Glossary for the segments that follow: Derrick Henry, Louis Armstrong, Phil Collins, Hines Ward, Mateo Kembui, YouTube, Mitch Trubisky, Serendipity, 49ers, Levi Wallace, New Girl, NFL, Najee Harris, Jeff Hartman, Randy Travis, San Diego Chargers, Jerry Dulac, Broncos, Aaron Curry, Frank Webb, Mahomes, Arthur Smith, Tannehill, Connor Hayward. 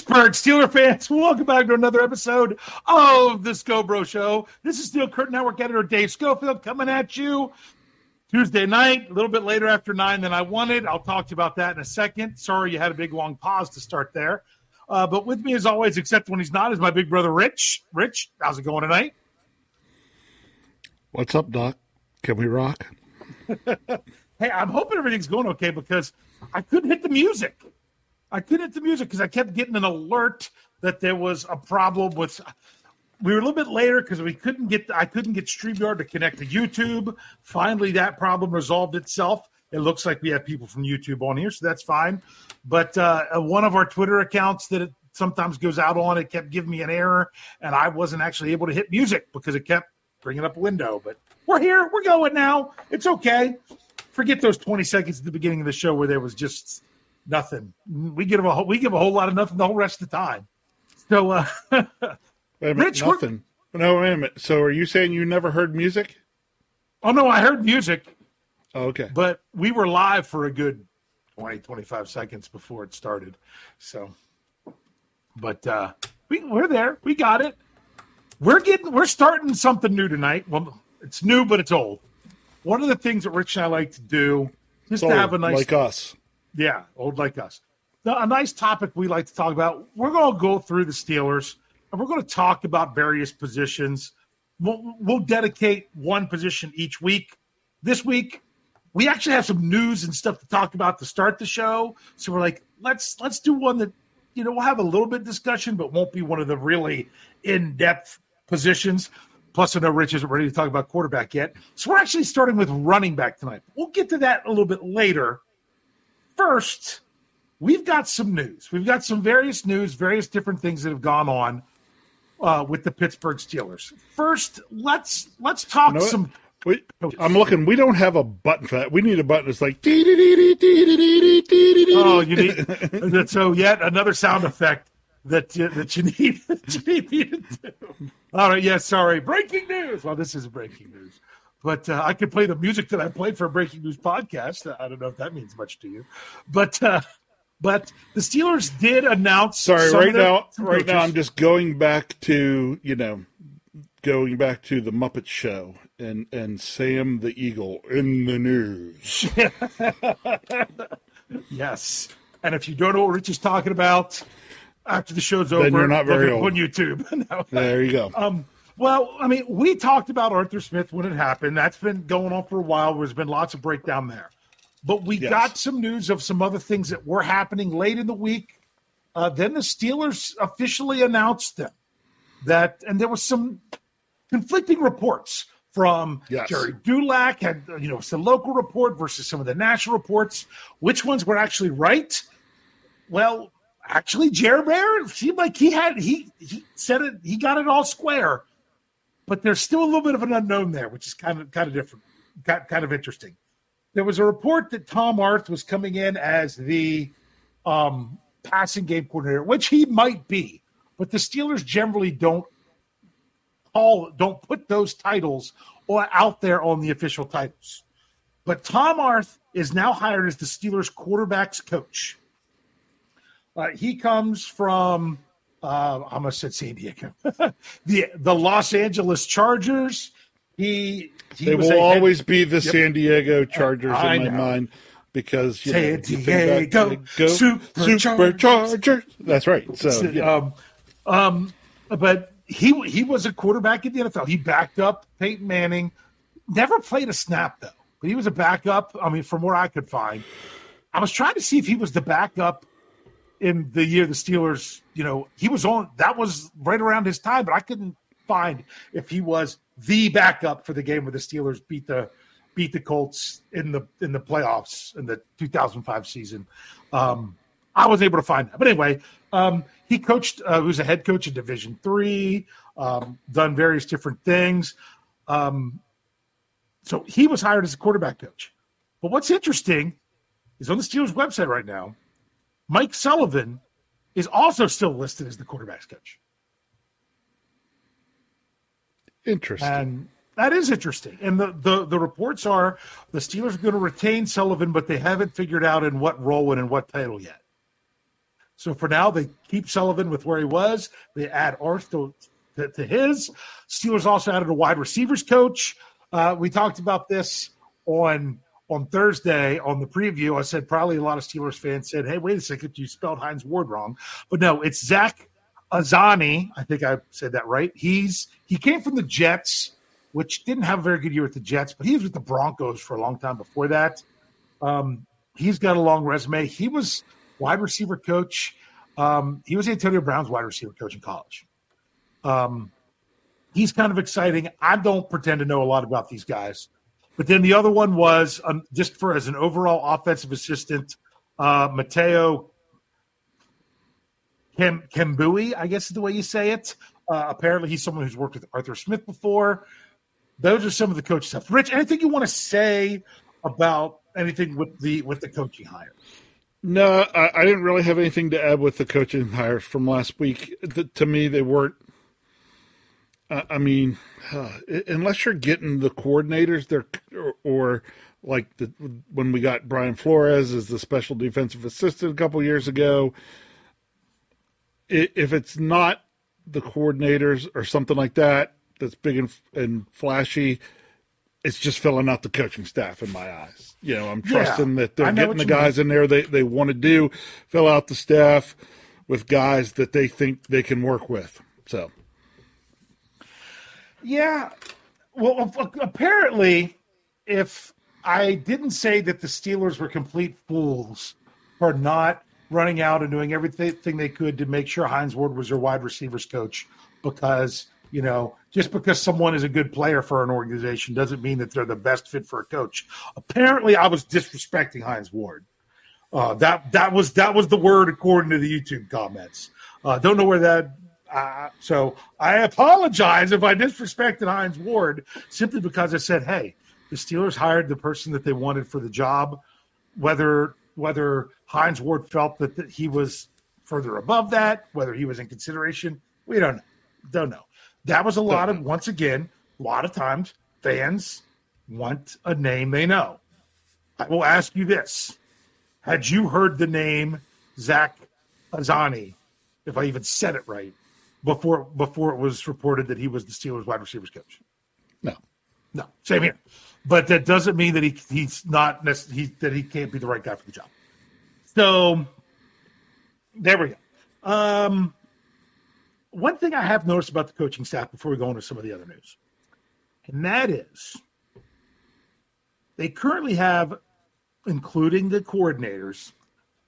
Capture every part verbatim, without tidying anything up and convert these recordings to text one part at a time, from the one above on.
Pittsburgh Steelers fans, welcome back to another episode of the Sco Bro Show. This is Steel Curtain Network editor Dave Schofield coming at you Tuesday night, a little bit later after nine than I wanted. I'll talk to you about that in a second. Sorry you had a big, long pause to start there. Uh, but with me as always, except when he's not, is my big brother Rich. Rich, how's it going tonight? What's up, Doc? Can we rock? Hey, I'm hoping everything's going okay because I couldn't hit the music. I couldn't hit the music because I kept getting an alert that there was a problem with. We were a little bit later because we couldn't get. I couldn't get StreamYard to connect to YouTube. Finally, that problem resolved itself. It looks like we have people from YouTube on here, so that's fine. But uh, one of our Twitter accounts that it sometimes goes out on, it kept giving me an error, and I wasn't actually able to hit music because it kept bringing up a window. But we're here. We're going now. It's okay. Forget those twenty seconds at the beginning of the show where there was just nothing. We give a we give a whole lot of nothing the whole rest of the time. So, uh, wait a minute, Rich, nothing. No, wait a minute. So, are you saying you never heard music? Oh no, I heard music. Oh, okay, but we were live for a good twenty, twenty-five seconds before it started. So, but uh, we we're there. We got it. We're getting. We're starting something new tonight. Well, it's new, but it's old. One of the things that Rich and I like to do is to have a nice like us. Yeah, old like us. Now, a nice topic we like to talk about. We're going to go through the Steelers, and we're going to talk about various positions. We'll, we'll dedicate one position each week. This week, we actually have some news and stuff to talk about to start the show. So we're like, let's let's do one that, you know, we'll have a little bit of discussion, but won't be one of the really in-depth positions. Plus, I know Rich isn't ready to talk about quarterback yet. So we're actually starting with running back tonight. We'll get to that a little bit later. First, we've got some news. We've got some various news, various different things that have gone on uh, with the Pittsburgh Steelers. First, let's let's talk you know some. We, I'm looking. We don't have a button for that. We need a button that's like. Oh, you need. So yet another sound effect that you, that you need. That you need to do. All right. Yes. Yeah, sorry. Breaking news. Well, this is breaking news. But uh, I could play the music that I played for a Breaking News podcast. I don't know if that means much to you, but uh, but the Steelers did announce. Sorry, right now, right now I'm just going back to you know, going back to the Muppet Show and and Sam the Eagle in the news. Yes, and if you don't know what Rich is talking about, after the show's over, then you're not very old on YouTube. No. There you go. Um, Well, I mean, we talked about Arthur Smith when it happened. That's been going on for a while. There's been lots of breakdown there. But we yes. got some news of some other things that were happening late in the week. Uh, then the Steelers officially announced them. That, and there was some conflicting reports from yes. Jerry Dulac, had, you know, it's the local report versus some of the national reports. Which ones were actually right? Well, actually, Jerry Bear seemed like he had, he, he said it, he got it all square. But there's still a little bit of an unknown there, which is kind of kind of different, kind of interesting. There was a report that Tom Arth was coming in as the um, passing game coordinator, which he might be, but the Steelers generally don't all don't put those titles or out there on the official titles. But Tom Arth is now hired as the Steelers quarterbacks coach. Uh, he comes from. Uh, I almost said San Diego. the the Los Angeles Chargers. He, he they will always head, be the yep. San Diego Chargers I in my know. mind because you San know, Diego you go, Super Chargers. Chargers. That's right. So, yeah. um, um, but he he was a quarterback in the N F L. He backed up Peyton Manning. Never played a snap though. But he was a backup. I mean, from where I could find, I was trying to see if he was the backup. In the year the Steelers, you know, he was on – that was right around his time, but I couldn't find if he was the backup for the game where the Steelers beat the beat the Colts in the in the playoffs in the two thousand five season. Um, I was able to find that. But anyway, um, he coached uh, – he was a head coach in Division three, um, done various different things. Um, so he was hired as a quarterback coach. But what's interesting is on the Steelers website right now, Mike Sullivan is also still listed as the quarterback's coach. Interesting. And that is interesting. And the, the, the reports are the Steelers are going to retain Sullivan, but they haven't figured out in what role and in what title yet. So for now, they keep Sullivan with where he was. They add Arth to, to, to his. Steelers also added a wide receivers coach. Uh, we talked about this on on Thursday on the preview. I said probably a lot of Steelers fans said, hey, wait a second, you spelled Hines Ward wrong. But no, it's Zach Azani. I think I said that right. He's He came from the Jets, which didn't have a very good year with the Jets, but he was with the Broncos for a long time before that. Um, he's got a long resume. He was wide receiver coach. Um, he was Antonio Brown's wide receiver coach in college. Um, he's kind of exciting. I don't pretend to know a lot about these guys. But then the other one was um, just for as an overall offensive assistant, uh, Mateo Kem- Kembui, I guess is the way you say it. Uh, apparently he's someone who's worked with Arthur Smith before. Those are some of the coach stuff. Rich, anything you want to say about anything with the with the coaching hire? No, I, I didn't really have anything to add with the coaching hires from last week. The, to me, they weren't uh, – I mean, uh, unless you're getting the coordinators there or, or like the, when we got Brian Flores as the special defensive assistant a couple years ago, if it's not the coordinators or something like that that's big and, and flashy – it's just filling out the coaching staff in my eyes. You know, I'm trusting yeah, that they're getting the guys mean. in there they, they want to do, fill out the staff with guys that they think they can work with. So, yeah. Well, apparently, if I didn't say that the Steelers were complete fools for not running out and doing everything they could to make sure Hines Ward was their wide receivers coach because, you know, just because someone is a good player for an organization doesn't mean that they're the best fit for a coach. Apparently, I was disrespecting Hines Ward. Uh, that that was that was the word according to the YouTube comments. Uh, don't know where that. Uh, so I apologize if I disrespected Hines Ward simply because I said, "Hey, the Steelers hired the person that they wanted for the job." Whether whether Hines Ward felt that, that he was further above that, whether he was in consideration, we don't don't know. That was a lot of, once again, a lot of times fans want a name they know. I will ask you this. Had you heard the name Zach Azani, if I even said it right, before before it was reported that he was the Steelers wide receivers coach? No. No. Same here. But that doesn't mean that he he's not he, that he can't be the right guy for the job. So there we go. Um One thing I have noticed about the coaching staff before we go into some of the other news, and that is they currently have, including the coordinators,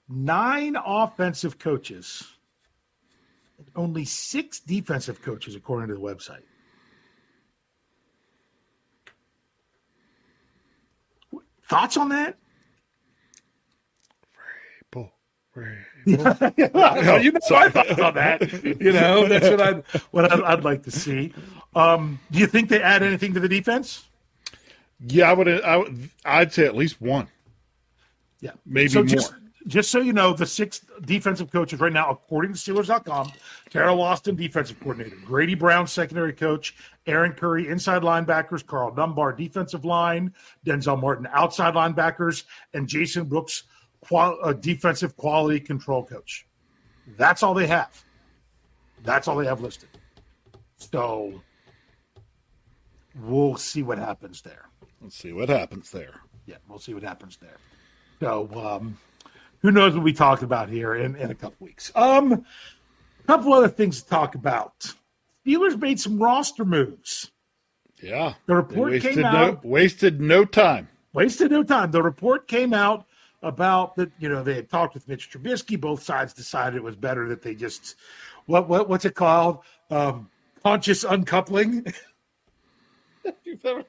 nine offensive coaches, and only six defensive coaches, according to the website. Thoughts on that? Yeah, no, you know my thoughts on that. You know, that's what I'd what I'd, I'd like to see. Um, do you think they add anything to the defense? Yeah, I would. I would, I'd say at least one. Yeah, maybe so more. Just, just so you know, the six defensive coaches right now, according to Steelers dot com, Terrell Austin, defensive coordinator; Grady Brown, secondary coach; Aaron Curry, inside linebackers; Carl Dunbar, defensive line; Denzel Martin, outside linebackers; and Jason Brooks, Qual- a defensive quality control coach. That's all they have. That's all they have listed. So we'll see what happens there. Let's see what happens there. Yeah, we'll see what happens there. So um, who knows what we talk about here in, in a couple weeks. Um, a couple other things to talk about. Steelers made some roster moves. Yeah. The report wasted came out. No, wasted no time. Wasted no time. The report came out about that, you know, they had talked with Mitch Trubisky. Both sides decided it was better that they just, what what what's it called? Um, conscious uncoupling. ever...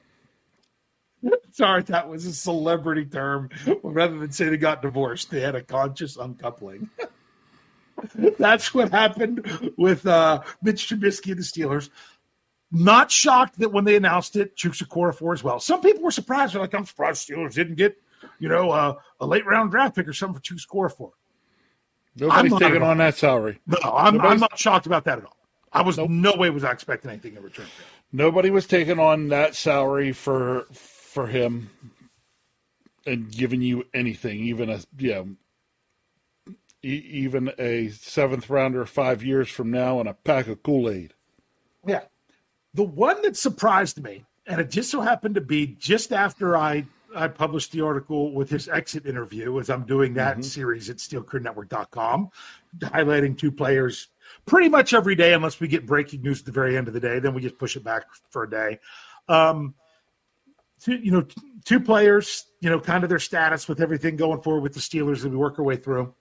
Sorry, that was a celebrity term. Rather than say they got divorced, they had a conscious uncoupling. That's what happened with uh, Mitch Trubisky and the Steelers. Not shocked that when they announced it, Chukwuma Okorafor as well. Some people were surprised. They're like, I'm surprised Steelers didn't get, you know, uh, a late-round draft pick or something for two score for. Nobody's not, taking on that salary. No, I'm, I'm not shocked about that at all. I was nope. no way was I expecting anything in return. Nobody was taking on that salary for for him and giving you anything, even a you know, e- even a seventh rounder five years from now and a pack of Kool-Aid. Yeah. The one that surprised me, and it just so happened to be just after I, I published the article with his exit interview, as I'm doing that mm-hmm. series at steel curtain network dot com, highlighting two players pretty much every day, unless we get breaking news at the very end of the day. Then we just push it back for a day. Um, two, you know, two players, you know, kind of their status with everything going forward with the Steelers that we work our way through.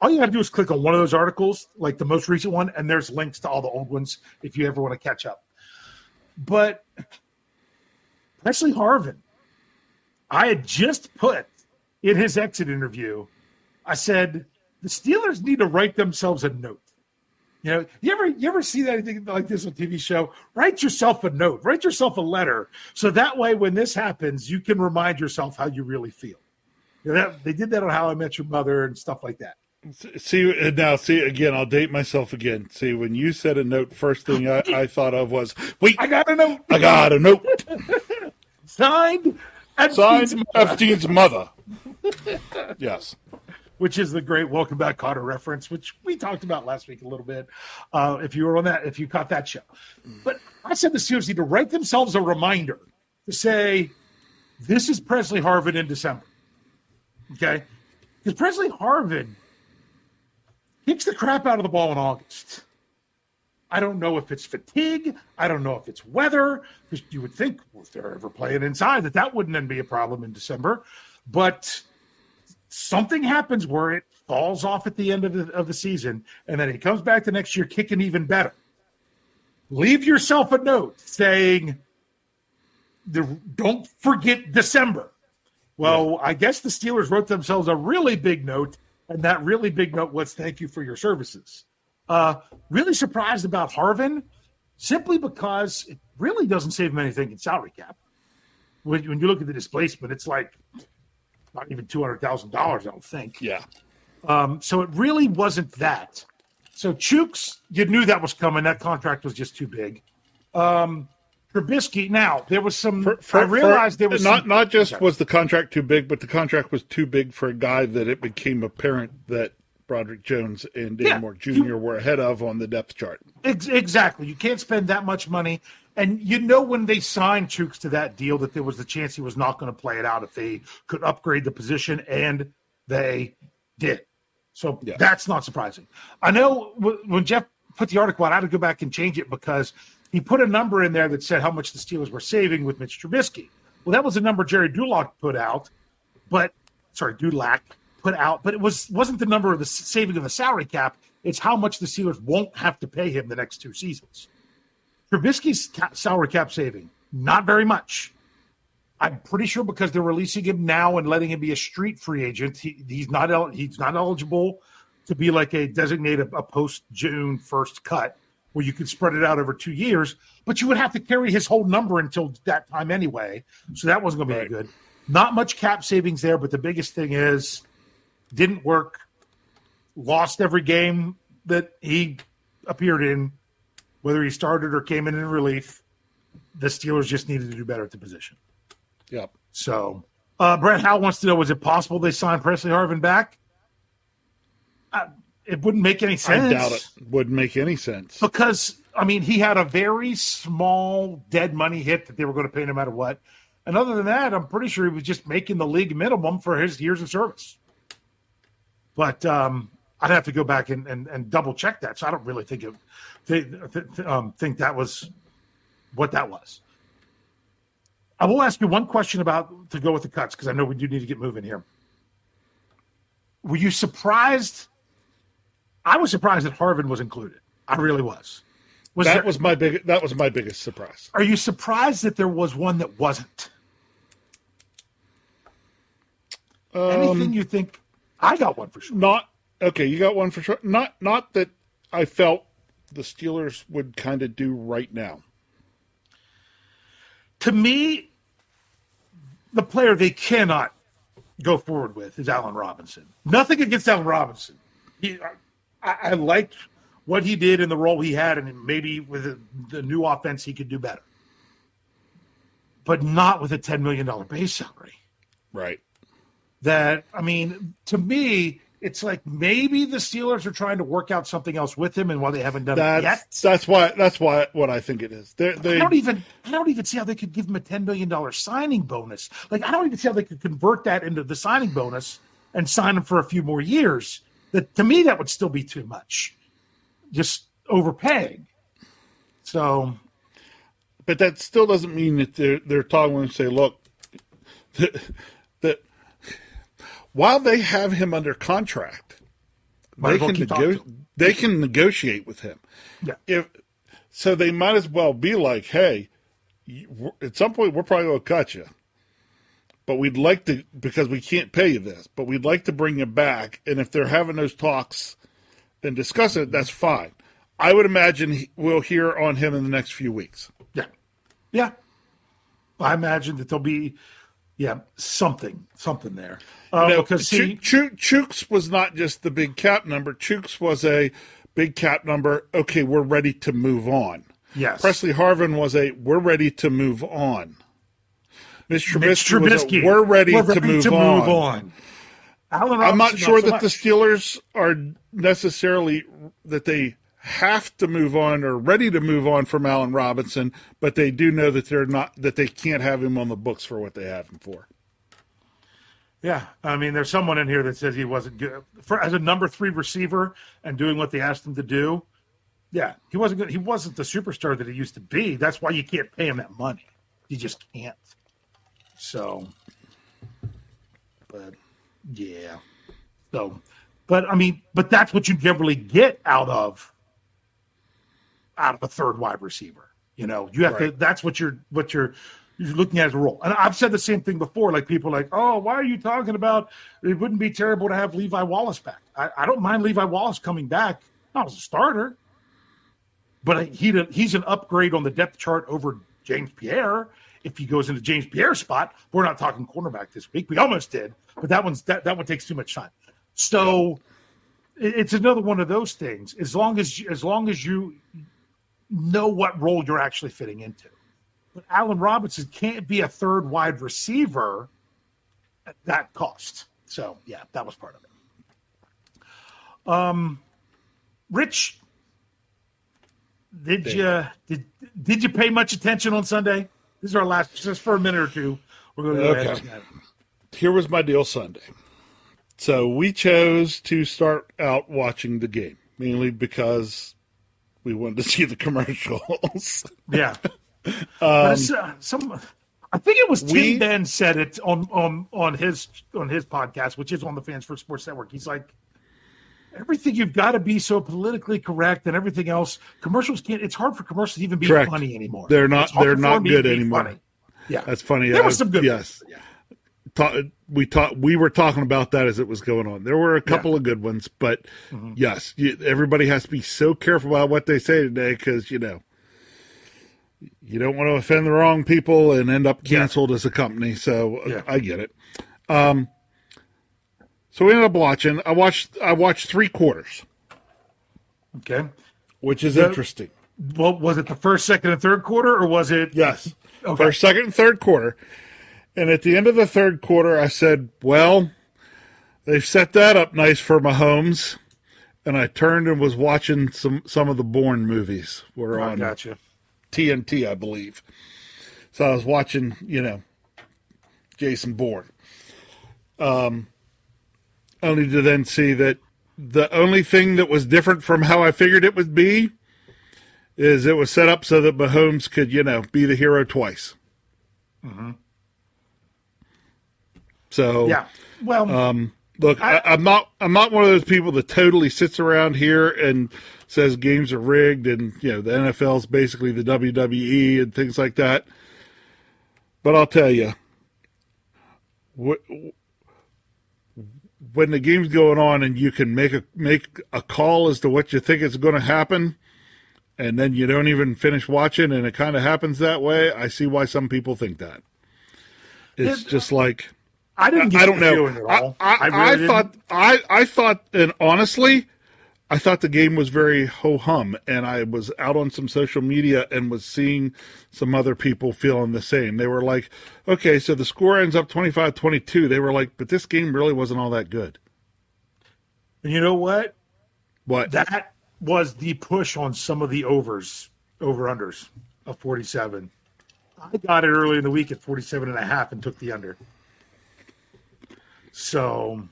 All you got to do is click on one of those articles, like the most recent one, and there's links to all the old ones if you ever want to catch up. But Presley Harvin, I had just put in his exit interview, I said, the Steelers need to write themselves a note. You know, you ever you ever see that anything like this on T V show? Write yourself a note, write yourself a letter. So that way when this happens, you can remind yourself how you really feel. You know, that, they did that on How I Met Your Mother and stuff like that. See, now, see, again, I'll date myself again. See, when you said a note, first thing I, I thought of was, wait, I got a note. I got a note. Signed Epstein's mother. Epstein's mother. Yes. Which is the great Welcome Back, Connor reference, which we talked about last week a little bit, uh, if you were on that, if you caught that show. But I said the Steelers need to write themselves a reminder to say, this is Presley Harvin in December. Okay? Because Presley Harvin kicks the crap out of the ball in August. I don't know if it's fatigue. I don't know if it's weather. Because you would think well, if they're ever playing inside that that wouldn't then be a problem in December. But something happens where it falls off at the end of the, of the season, and then he comes back the next year kicking even better. Leave yourself a note saying, the, don't forget December. Well, yeah. I guess the Steelers wrote themselves a really big note. And that really big note was thank you for your services. Uh, really surprised about Harvin, simply because it really doesn't save him anything in salary cap. When, when you look at the displacement, it's like not even two hundred thousand dollars, I don't think. Yeah. Um, so it really wasn't that. So Chooks, you knew that was coming. That contract was just too big. Um, Trubisky, now, there was some for, – for, I realized for, there was not, some, not just sorry. was the contract too big, but the contract was too big for a guy that it became apparent that Broderick Jones and Dan yeah, Moore Junior You, were ahead of on the depth chart. Ex- exactly. You can't spend that much money. And you know when they signed Chooks to that deal that there was the chance he was not going to play it out if they could upgrade the position, and they did. So yeah. that's not surprising. I know w- when Jeff put the article out, I had to go back and change it because – he put a number in there that said how much the Steelers were saving with Mitch Trubisky. Well, that was a number Jerry Dulac put out, but sorry, Dulac put out, but it was wasn't the number of the saving of the salary cap. It's how much the Steelers won't have to pay him the next two seasons. Trubisky's cap, salary cap saving, not very much. I'm pretty sure because they're releasing him now and letting him be a street free agent. He, he's not el- he's not eligible to be like a designated a post June first cut, where you could spread it out over two years, but you would have to carry his whole number until that time anyway. So that wasn't going to be right. good. Not much cap savings there, but the biggest thing is didn't work, lost every game that he appeared in, whether he started or came in in relief. The Steelers just needed to do better at the position. Yep. So uh, Brett Howe wants to know, was it possible they signed Presley Harvin back? Uh, It wouldn't make any sense. I doubt it wouldn't make any sense. Because, I mean, he had a very small dead money hit that they were going to pay no matter what. And other than that, I'm pretty sure he was just making the league minimum for his years of service. But um, I'd have to go back and, and, and double-check that. So I don't really think, it, th- th- um, think that was what that was. I will ask you one question about to go with the cuts because I know we do need to get moving here. Were you surprised – I was surprised that Harvin was included. I really was. was that there, was my big. That was my biggest surprise. Are you surprised that there was one that wasn't? Um, Anything you think? I got one for sure. Not okay. You got one for sure. Not not that I felt the Steelers would kind of do right now. To me, the player they cannot go forward with is Allen Robinson. Nothing against Allen Robinson. He. I liked what he did in the role he had, and maybe with the new offense he could do better. But not with a ten million dollars base salary. Right. That, I mean, to me, it's like maybe the Steelers are trying to work out something else with him, and why they haven't done that's, it yet. That's why. That's why. What I think it is. They, I don't even. I don't even see how they could give him a ten million dollar signing bonus. Like I don't even see how they could convert that into the signing bonus and sign him for a few more years. That to me, that would still be too much. Just overpaying. So, but that still doesn't mean that they're they're toggling and say, look, that. that While they have him under contract, they can, nego- they can negotiate with him. Yeah. If so, they might as well be like, "Hey, you, at some point we're probably going to cut you, but we'd like to because we can't pay you this, but we'd like to bring you back." And if they're having those talks and discussing it, that's fine. I would imagine he, we'll hear on him in the next few weeks. Yeah, yeah. I imagine that there'll be. Yeah, something, something there. Uh, no, because he, Ch- Ch- Chooks was not just the big cap number. Chooks was a big cap number. Okay, we're ready to move on. Yes. Presley Harvin was a we're ready to move on. Mitch Trubisky, Trubisky was a, we're ready, we're ready to, move, to on. move on. Allen Robinson, I'm not sure not so that much. The Steelers are necessarily that they have to move on or ready to move on from Allen Robinson, but they do know that they're not that they can't have him on the books for what they have him for. Yeah, I mean, there's someone in here that says he wasn't good for as a number three receiver and doing what they asked him to do. Yeah, he wasn't good. He wasn't the superstar that he used to be. That's why you can't pay him that money. You just can't. So, but yeah, so, but I mean, but that's what you generally get out of. out of a third wide receiver. You know, you have right. to, that's what you're, what you're, you're looking at as a role. And I've said the same thing before, like people are like, oh, why are you talking about, it wouldn't be terrible to have Levi Wallace back. I, I don't mind Levi Wallace coming back. Not as a starter, but he, he's an upgrade on the depth chart over James Pierre. If he goes into James Pierre's spot, we're not talking cornerback this week. We almost did, but that one's, that, that one takes too much time. So it's another one of those things. As long as, as long as you, know what role you're actually fitting into. But Allen Robinson can't be a third wide receiver at that cost. So, yeah, that was part of it. Um, Rich, did you did did you pay much attention on Sunday? This is our last, just for a minute or two. We're going to go ahead. Okay. Here was my deal Sunday. So we chose to start out watching the game, mainly because we wanted to see the commercials. Yeah. um, uh, some, I think it was Tim we, Ben said it on, on, on his on his podcast, which is on the Fans First Sports Network. He's like, everything you've got to be so politically correct and everything else. Commercials can't. It's hard for commercials to even be correct. funny anymore. They're not. They're not good anymore. Funny. Yeah, that's funny. There I, was some good. Yes. Yeah. Ta- we ta- We were talking about that as it was going on. There were a couple yeah. of good ones, but mm-hmm. yes, you, everybody has to be so careful about what they say today because, you know, you don't want to offend the wrong people and end up canceled yeah. as a company. So yeah. I get it. Um, so we ended up watching. I watched I watched three quarters. Okay. Which is so, interesting. Well, was it the first, second, and third quarter, or was it? Yes. Okay. First, second, and third quarter. And at the end of the third quarter, I said, well, they've set that up nice for Mahomes. And I turned and was watching some, some of the Bourne movies. Were on gotcha. T N T, I believe. So I was watching, you know, Jason Bourne. Um, only to then see that the only thing that was different from how I figured it would be is it was set up so that Mahomes could, you know, be the hero twice. Mm-hmm. So, yeah. Well, um, look, I, I, I'm not I'm not one of those people that totally sits around here and says games are rigged and, you know, the N F L is basically the W W E and things like that. But I'll tell you, when the game's going on and you can make a make a call as to what you think is going to happen, and then you don't even finish watching and it kind of happens that way, I see why some people think that. It's yeah. just like... I didn't get I don't know. At all. I, I, I, really I didn't. thought I, I thought and honestly, I thought the game was very ho hum, and I was out on some social media and was seeing some other people feeling the same. They were like, okay, so the score ends up twenty-five twenty-two. They were like, but this game really wasn't all that good. And you know what? What? That was the push on some of the overs, over-unders of forty-seven. I got it early in the week at forty-seven and a half and took the under. So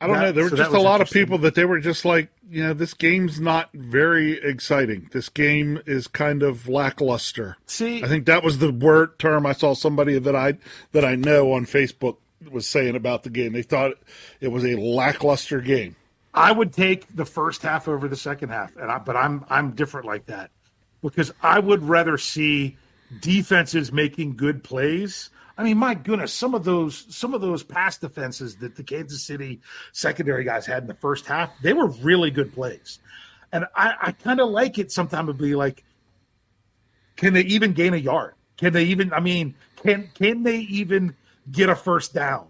I don't that, know. There were so just a lot of people that they were just like, you know, this game's not very exciting. This game is kind of lackluster. See, I think that was the word term I saw somebody that I that I know on Facebook was saying about the game. They thought it was a lackluster game. I would take the first half over the second half, and I, but I'm I'm different like that because I would rather see defenses making good plays. I mean, my goodness, some of those some of those pass defenses that the Kansas City secondary guys had in the first half, they were really good plays. And I, I kind of like it sometimes to be like, can they even gain a yard? Can they even, I mean, can can they even get a first down?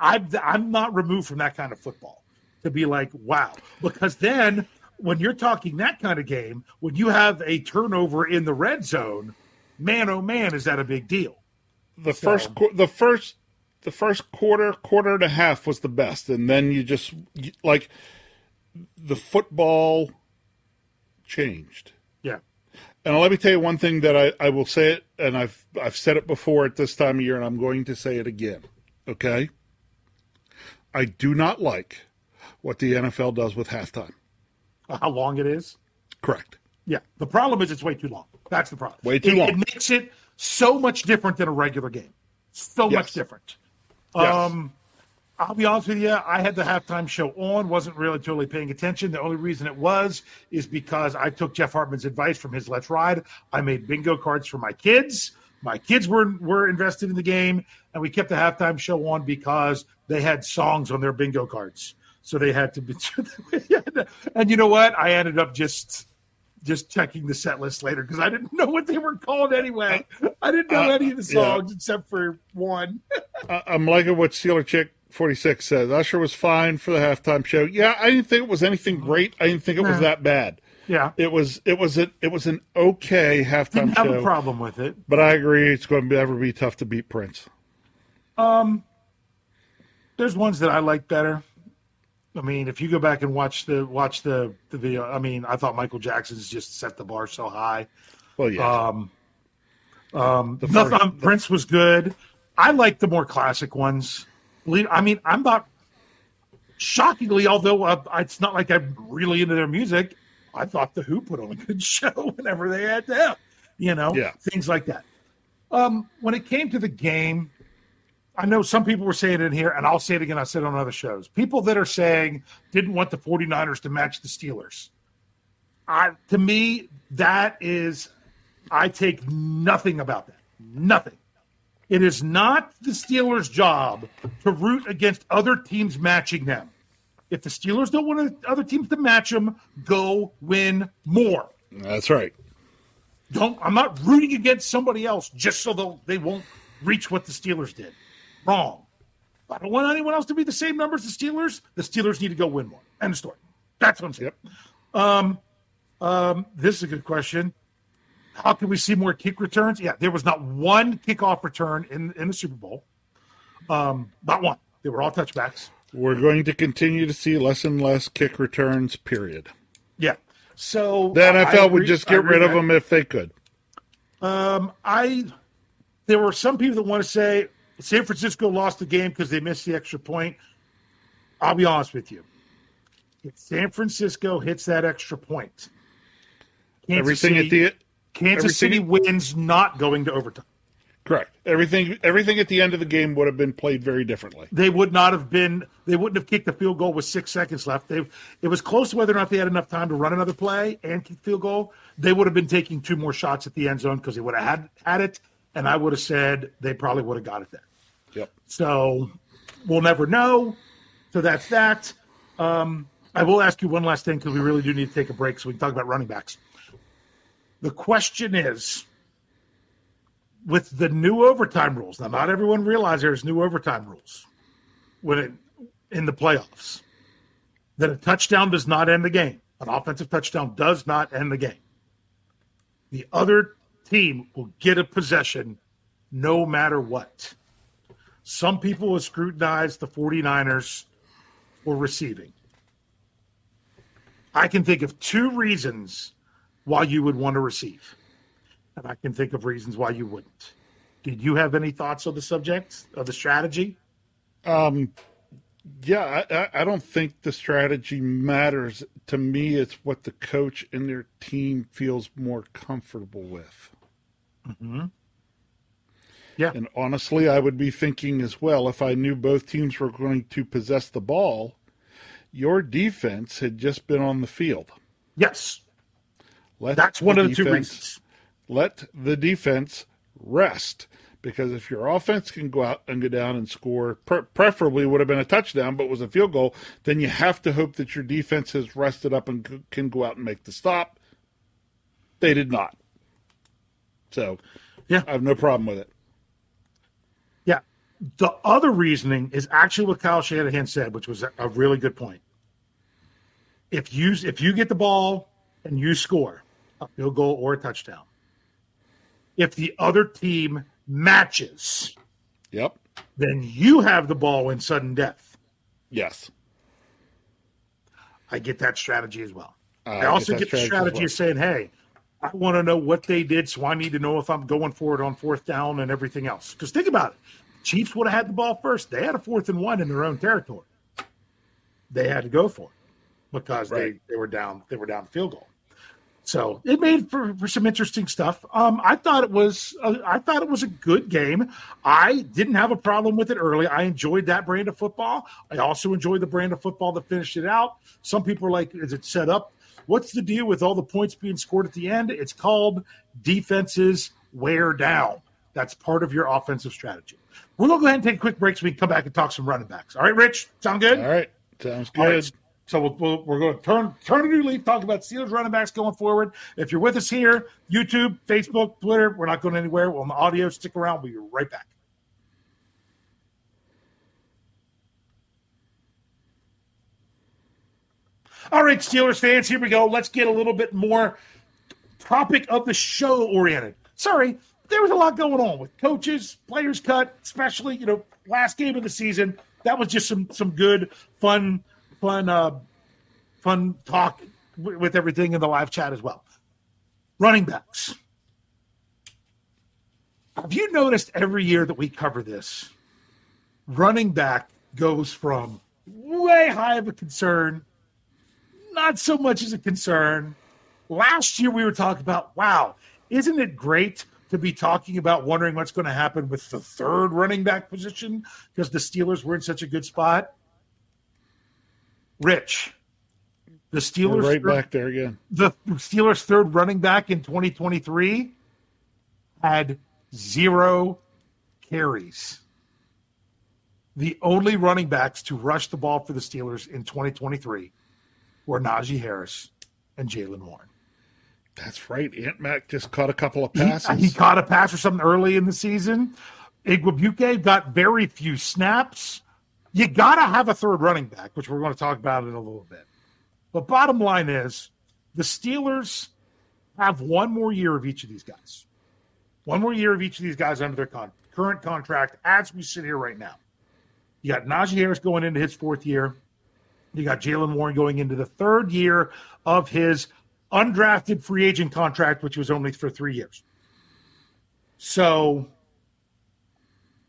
I've, I'm not removed from that kind of football to be like, wow. Because then when you're talking that kind of game, when you have a turnover in the red zone, man, oh man, is that a big deal? The so. first, the first, the first quarter, quarter and a half was the best, and then you just like the football changed. Yeah, and let me tell you one thing that I, I will say it, and I've I've said it before at this time of year, and I'm going to say it again. Okay, I do not like what the N F L does with halftime. How long it is? Correct. Yeah, the problem is it's way too long. That's the problem. Way too it, long. It makes it so much different than a regular game. So yes. much different. Yes. Um, I'll be honest with you. I had the halftime show on. Wasn't really totally paying attention. The only reason it was is because I took Jeff Hartman's advice from his Let's Ride. I made bingo cards for my kids. My kids were, were invested in the game, and we kept the halftime show on because they had songs on their bingo cards. So they had to be – and you know what? I ended up just – just checking the set list later because I didn't know what they were called anyway. I didn't know uh, any of the songs yeah. except for one. uh, I'm liking what Steeler Chick forty-six says. Usher was fine for the halftime show. Yeah, I didn't think it was anything great. I didn't think it nah. was that bad. Yeah, it was. It was. A, it was an okay halftime didn't show. I have a problem with it, but I agree it's going to ever be tough to beat Prince. Um, there's ones that I like better. I mean, if you go back and watch the watch the, the video, I mean, I thought Michael Jackson's just set the bar so high. Well, yeah. Um, um, the first, nothing, the... Prince was good. I like the more classic ones. I mean, I'm not shockingly, although uh, it's not like I'm really into their music. I thought the Who put on a good show whenever they had them. You know, yeah. things like that. Um, when it came to the game. I know some people were saying it in here, and I'll say it again. I said it on other shows. People that are saying didn't want the 49ers to match the Steelers. I, to me, that is – I take nothing about that. Nothing. It is not the Steelers' job to root against other teams matching them. If the Steelers don't want other teams to match them, go win more. That's right. Don't. I'm not rooting against somebody else just so they won't reach what the Steelers did. Wrong. I don't want anyone else to be the same numbers as the Steelers. The Steelers need to go win more. End of story. That's what I'm saying. Yep. Um, um, this is a good question. How can we see more kick returns? Yeah, there was not one kickoff return in, in the Super Bowl. Um, not one. They were all touchbacks. We're going to continue to see less and less kick returns, period. Yeah. So the N F L would just get rid of them if they could. Um, I. There were some people that want to say, San Francisco lost the game because they missed the extra point. I'll be honest with you. If San Francisco hits that extra point, Kansas everything City, at the Kansas City wins, not going to overtime. Correct. Everything everything at the end of the game would have been played very differently. They would not have been they wouldn't have kicked the field goal with six seconds left. They it was close to whether or not they had enough time to run another play and kick field goal. They would have been taking two more shots at the end zone because they would have had, had it, and I would have said they probably would have got it then. Yep. So we'll never know. So that's that. Um, I will ask you one last thing because we really do need to take a break so we can talk about running backs. The question is, with the new overtime rules, now not everyone realizes there's new overtime rules when it, in the playoffs, that a touchdown does not end the game. An offensive touchdown does not end the game. The other team will get a possession no matter what. Some people will scrutinize the 49ers for receiving. I can think of two reasons why you would want to receive, and I can think of reasons why you wouldn't. Did you have any thoughts on the subject, of the strategy? Um, yeah, I, I don't think the strategy matters. To me, it's what the coach and their team feels more comfortable with. Mm-hmm. Yeah. And honestly, I would be thinking as well, if I knew both teams were going to possess the ball, your defense had just been on the field. Yes. Let That's one of the defense, two reasons. Let the defense rest, because if your offense can go out and go down and score, pre- preferably would have been a touchdown, but was a field goal, then you have to hope that your defense has rested up and c- can go out and make the stop. They did not. So, yeah, I have no problem with it. Yeah. The other reasoning is actually what Kyle Shanahan said, which was a really good point. If you if you get the ball and you score a field goal or a touchdown, if the other team matches, yep, then you have the ball in sudden death. Yes. I get that strategy as well. Uh, I also I get, get the strategy of saying, hey, I want to know what they did, so I need to know if I'm going for it on fourth down and everything else. Because think about it. Chiefs would have had the ball first. They had a fourth and one in their own territory. They had to go for it because right. they, they were down they were down the field goal. So it made for, for some interesting stuff. Um, I thought it was a, I thought it was a good game. I didn't have a problem with it early. I enjoyed that brand of football. I also enjoyed the brand of football that finished it out. Some people are like, is it set up? What's the deal with all the points being scored at the end? It's called defenses wear down. That's part of your offensive strategy. We're going to go ahead and take a quick break so we can come back and talk some running backs. All right, Rich, sound good? All right, sounds good. All right. So we'll, we'll, we're going to turn turn a new leaf, talk about Steelers running backs going forward. If you're with us here, YouTube, Facebook, Twitter, we're not going anywhere. We're on the audio. Stick around. We'll be right back. All right, Steelers fans, here we go. Let's get a little bit more topic of the show oriented. Sorry, there was a lot going on with coaches, players cut, especially, you know, last game of the season. That was just some some good, fun Fun, uh, fun talk w- with everything in the live chat as well. Running backs. Have you noticed every year that we cover this, running back goes from way high of a concern, not so much as a concern. Last year we were talking about, wow, isn't it great to be talking about wondering what's going to happen with the third running back position because the Steelers were in such a good spot? Rich, the Steelers right third, back there again. The Steelers' third running back in twenty twenty-three had zero carries. The only running backs to rush the ball for the Steelers in twenty twenty-three were Najee Harris and Jaylen Warren. That's right. Ant Mac just caught a couple of passes. He, he caught a pass or something early in the season. Igwebuike got very few snaps. You got to have a third running back, which we're going to talk about in a little bit. But bottom line is the Steelers have one more year of each of these guys. One more year of each of these guys under their con- current contract as we sit here right now. You got Najee Harris going into his fourth year. You got Jaylen Warren going into the third year of his undrafted free agent contract, which was only for three years. So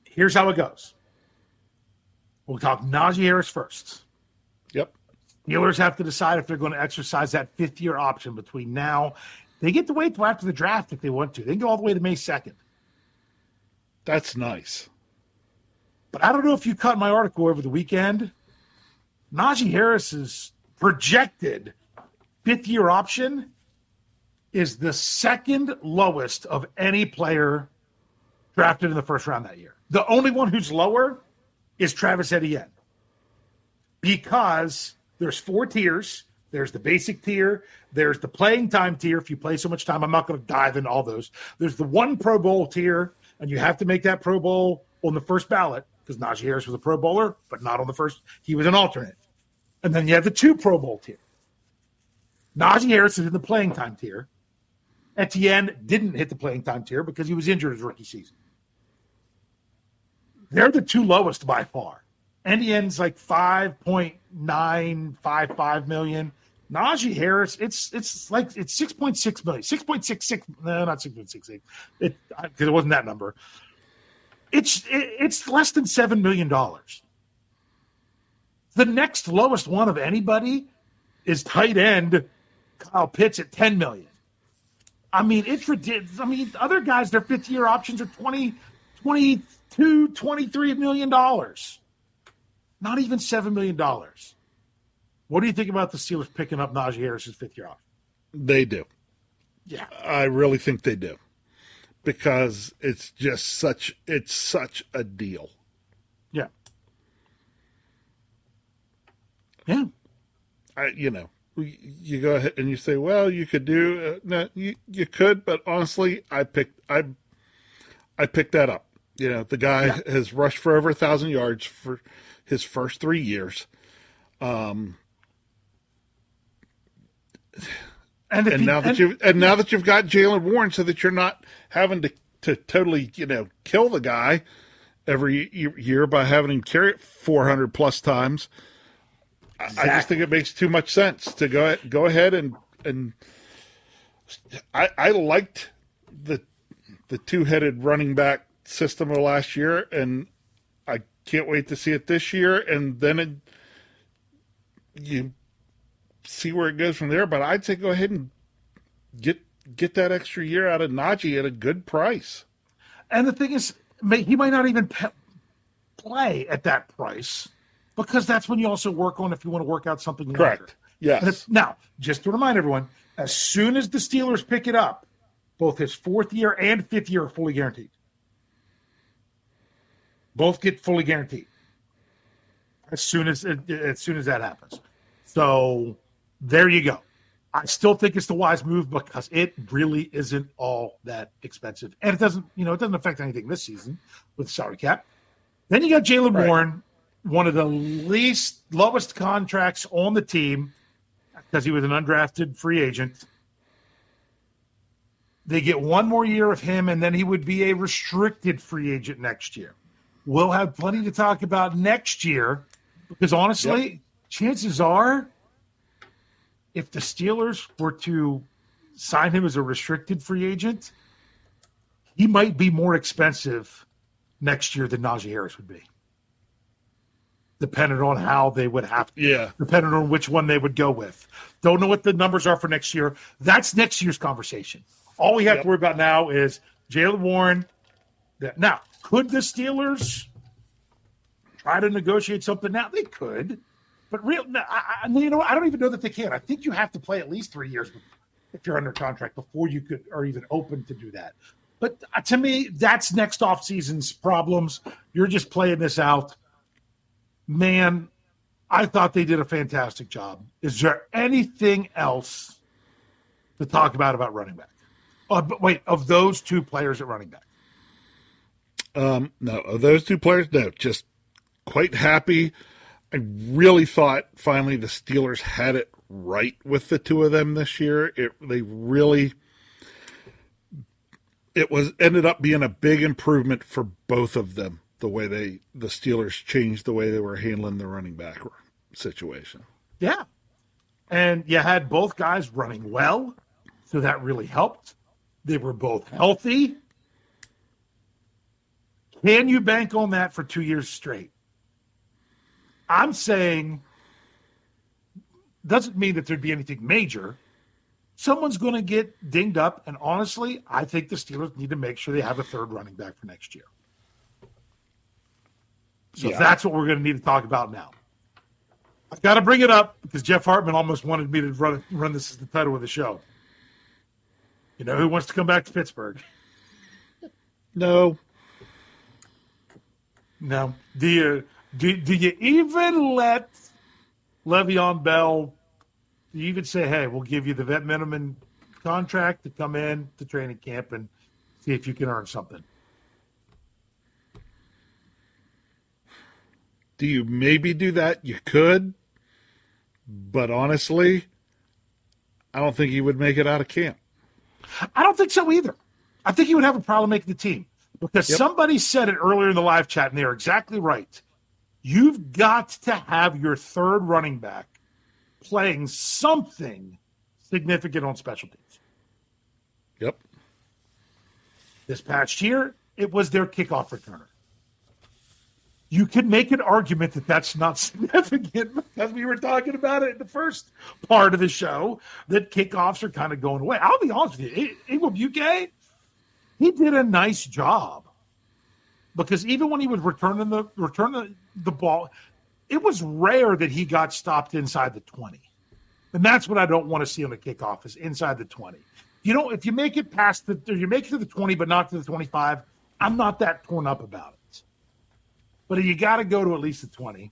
here's how it goes. We'll talk Najee Harris first. Yep. Steelers have to decide if they're going to exercise that fifth-year option between now. They get to wait till after the draft if they want to. They can go all the way to May second. That's nice. But I don't know if you caught my article over the weekend. Najee Harris's projected fifth-year option is the second lowest of any player drafted in the first round that year. The only one who's lower is Travis Etienne, because there's four tiers. There's the basic tier. There's the playing time tier. If you play so much time, I'm not going to dive into all those. There's the one Pro Bowl tier, and you have to make that Pro Bowl on the first ballot because Najee Harris was a Pro Bowler, but not on the first. He was an alternate. And then you have the two Pro Bowl tier. Najee Harris is in the playing time tier. Etienne didn't hit the playing time tier because he was injured his rookie season. They're the two lowest by far. N D N's like five point nine five five million. Najee Harris, it's it's like it's six point six million. six point six six, no, not six point six eight. It, because it wasn't that number. It's it, it's less than seven million dollars. The next lowest one of anybody is tight end Kyle Pitts at ten million dollars. I mean, it's ridiculous. I mean, other guys, their fifth year options are twenty, twenty-two, twenty-three million dollars. Not even seven million dollars. What do you think about the Steelers picking up Najee Harris's fifth year option? They do. Yeah. I really think they do. Because it's just such it's such a deal. Yeah. Yeah. I, you know, you go ahead and you say, well, you could do uh, no, you you could, but honestly, I picked I I picked that up. You know, the guy yeah. has rushed for over a thousand yards for his first three years. Um, and, and he, now that and, you and now that you've got Jaylen Warren, so that you're not having to, to totally you know kill the guy every year by having him carry it four hundred plus times. Exactly. I just think it makes too much sense to go go ahead and and I I liked the the two-headed running back system of last year, and I can't wait to see it this year. And then it, you see where it goes from there. But I'd say go ahead and get get that extra year out of Najee at a good price. And the thing is, he might not even pe- play at that price. Because that's when you also work on if you want to work out something longer. Correct. Yes. If, now, just to remind everyone, as soon as the Steelers pick it up, both his fourth year and fifth year are fully guaranteed. Both get fully guaranteed as soon as as soon as that happens. So there you go. I still think it's the wise move because it really isn't all that expensive, and it doesn't you know it doesn't affect anything this season with the salary cap. Then you got Jaylen right. Warren. One of the least lowest contracts on the team because he was an undrafted free agent. They get one more year of him, and then he would be a restricted free agent next year. We'll have plenty to talk about next year because, honestly, yep. chances are if the Steelers were to sign him as a restricted free agent, he might be more expensive next year than Najee Harris would be. Depending on how they would have to, yeah. depending on which one they would go with. Don't know what the numbers are for next year. That's next year's conversation. All we have yep. to worry about now is Jaylen Warren. Now, could the Steelers try to negotiate something now? They could. But real, I, I, you know, I don't even know that they can. I think you have to play at least three years if you're under contract before you could are even open to do that. But to me, that's next offseason's problems. You're just playing this out. Man, I thought they did a fantastic job. Is there anything else to talk about about running back? Oh, but wait, of those two players at running back? Um, no, of those two players, no. Just quite happy. I really thought finally the Steelers had it right with the two of them this year. It they really it was ended up being a big improvement for both of them. The way they the Steelers changed the way they were handling the running back situation. Yeah. And you had both guys running well, so that really helped. They were both healthy. Can you bank on that for two years straight? I'm saying doesn't mean that there'd be anything major. Someone's going to get dinged up, and honestly, I think the Steelers need to make sure they have a third running back for next year. So yeah. That's what we're going to need to talk about now. I've got to bring it up because Jeff Hartman almost wanted me to run run this as the title of the show. You know who wants to come back to Pittsburgh? No. No. Do you do, do you even let Le'Veon Bell, do you even say, hey, we'll give you the vet minimum contract to come in to training camp and see if you can earn something? Do you maybe do that? You could. But honestly, I don't think he would make it out of camp. I don't think so either. I think he would have a problem making the team. Because yep. somebody said it earlier in the live chat, and they are exactly right. You've got to have your third running back playing something significant on special teams. Yep. This past year, it was their kickoff returner. You could make an argument that that's not significant because we were talking about it in the first part of the show, that kickoffs are kind of going away. I'll be honest with you. Igwebuike, he did a nice job because even when he was returning the returning the ball, it was rare that he got stopped inside the twenty. And that's what I don't want to see on the kickoff, is inside the twenty. You know, if you make it past the, you make it to the twenty, but not to the twenty-five, I'm not that torn up about it. But you got to go to at least the twenty.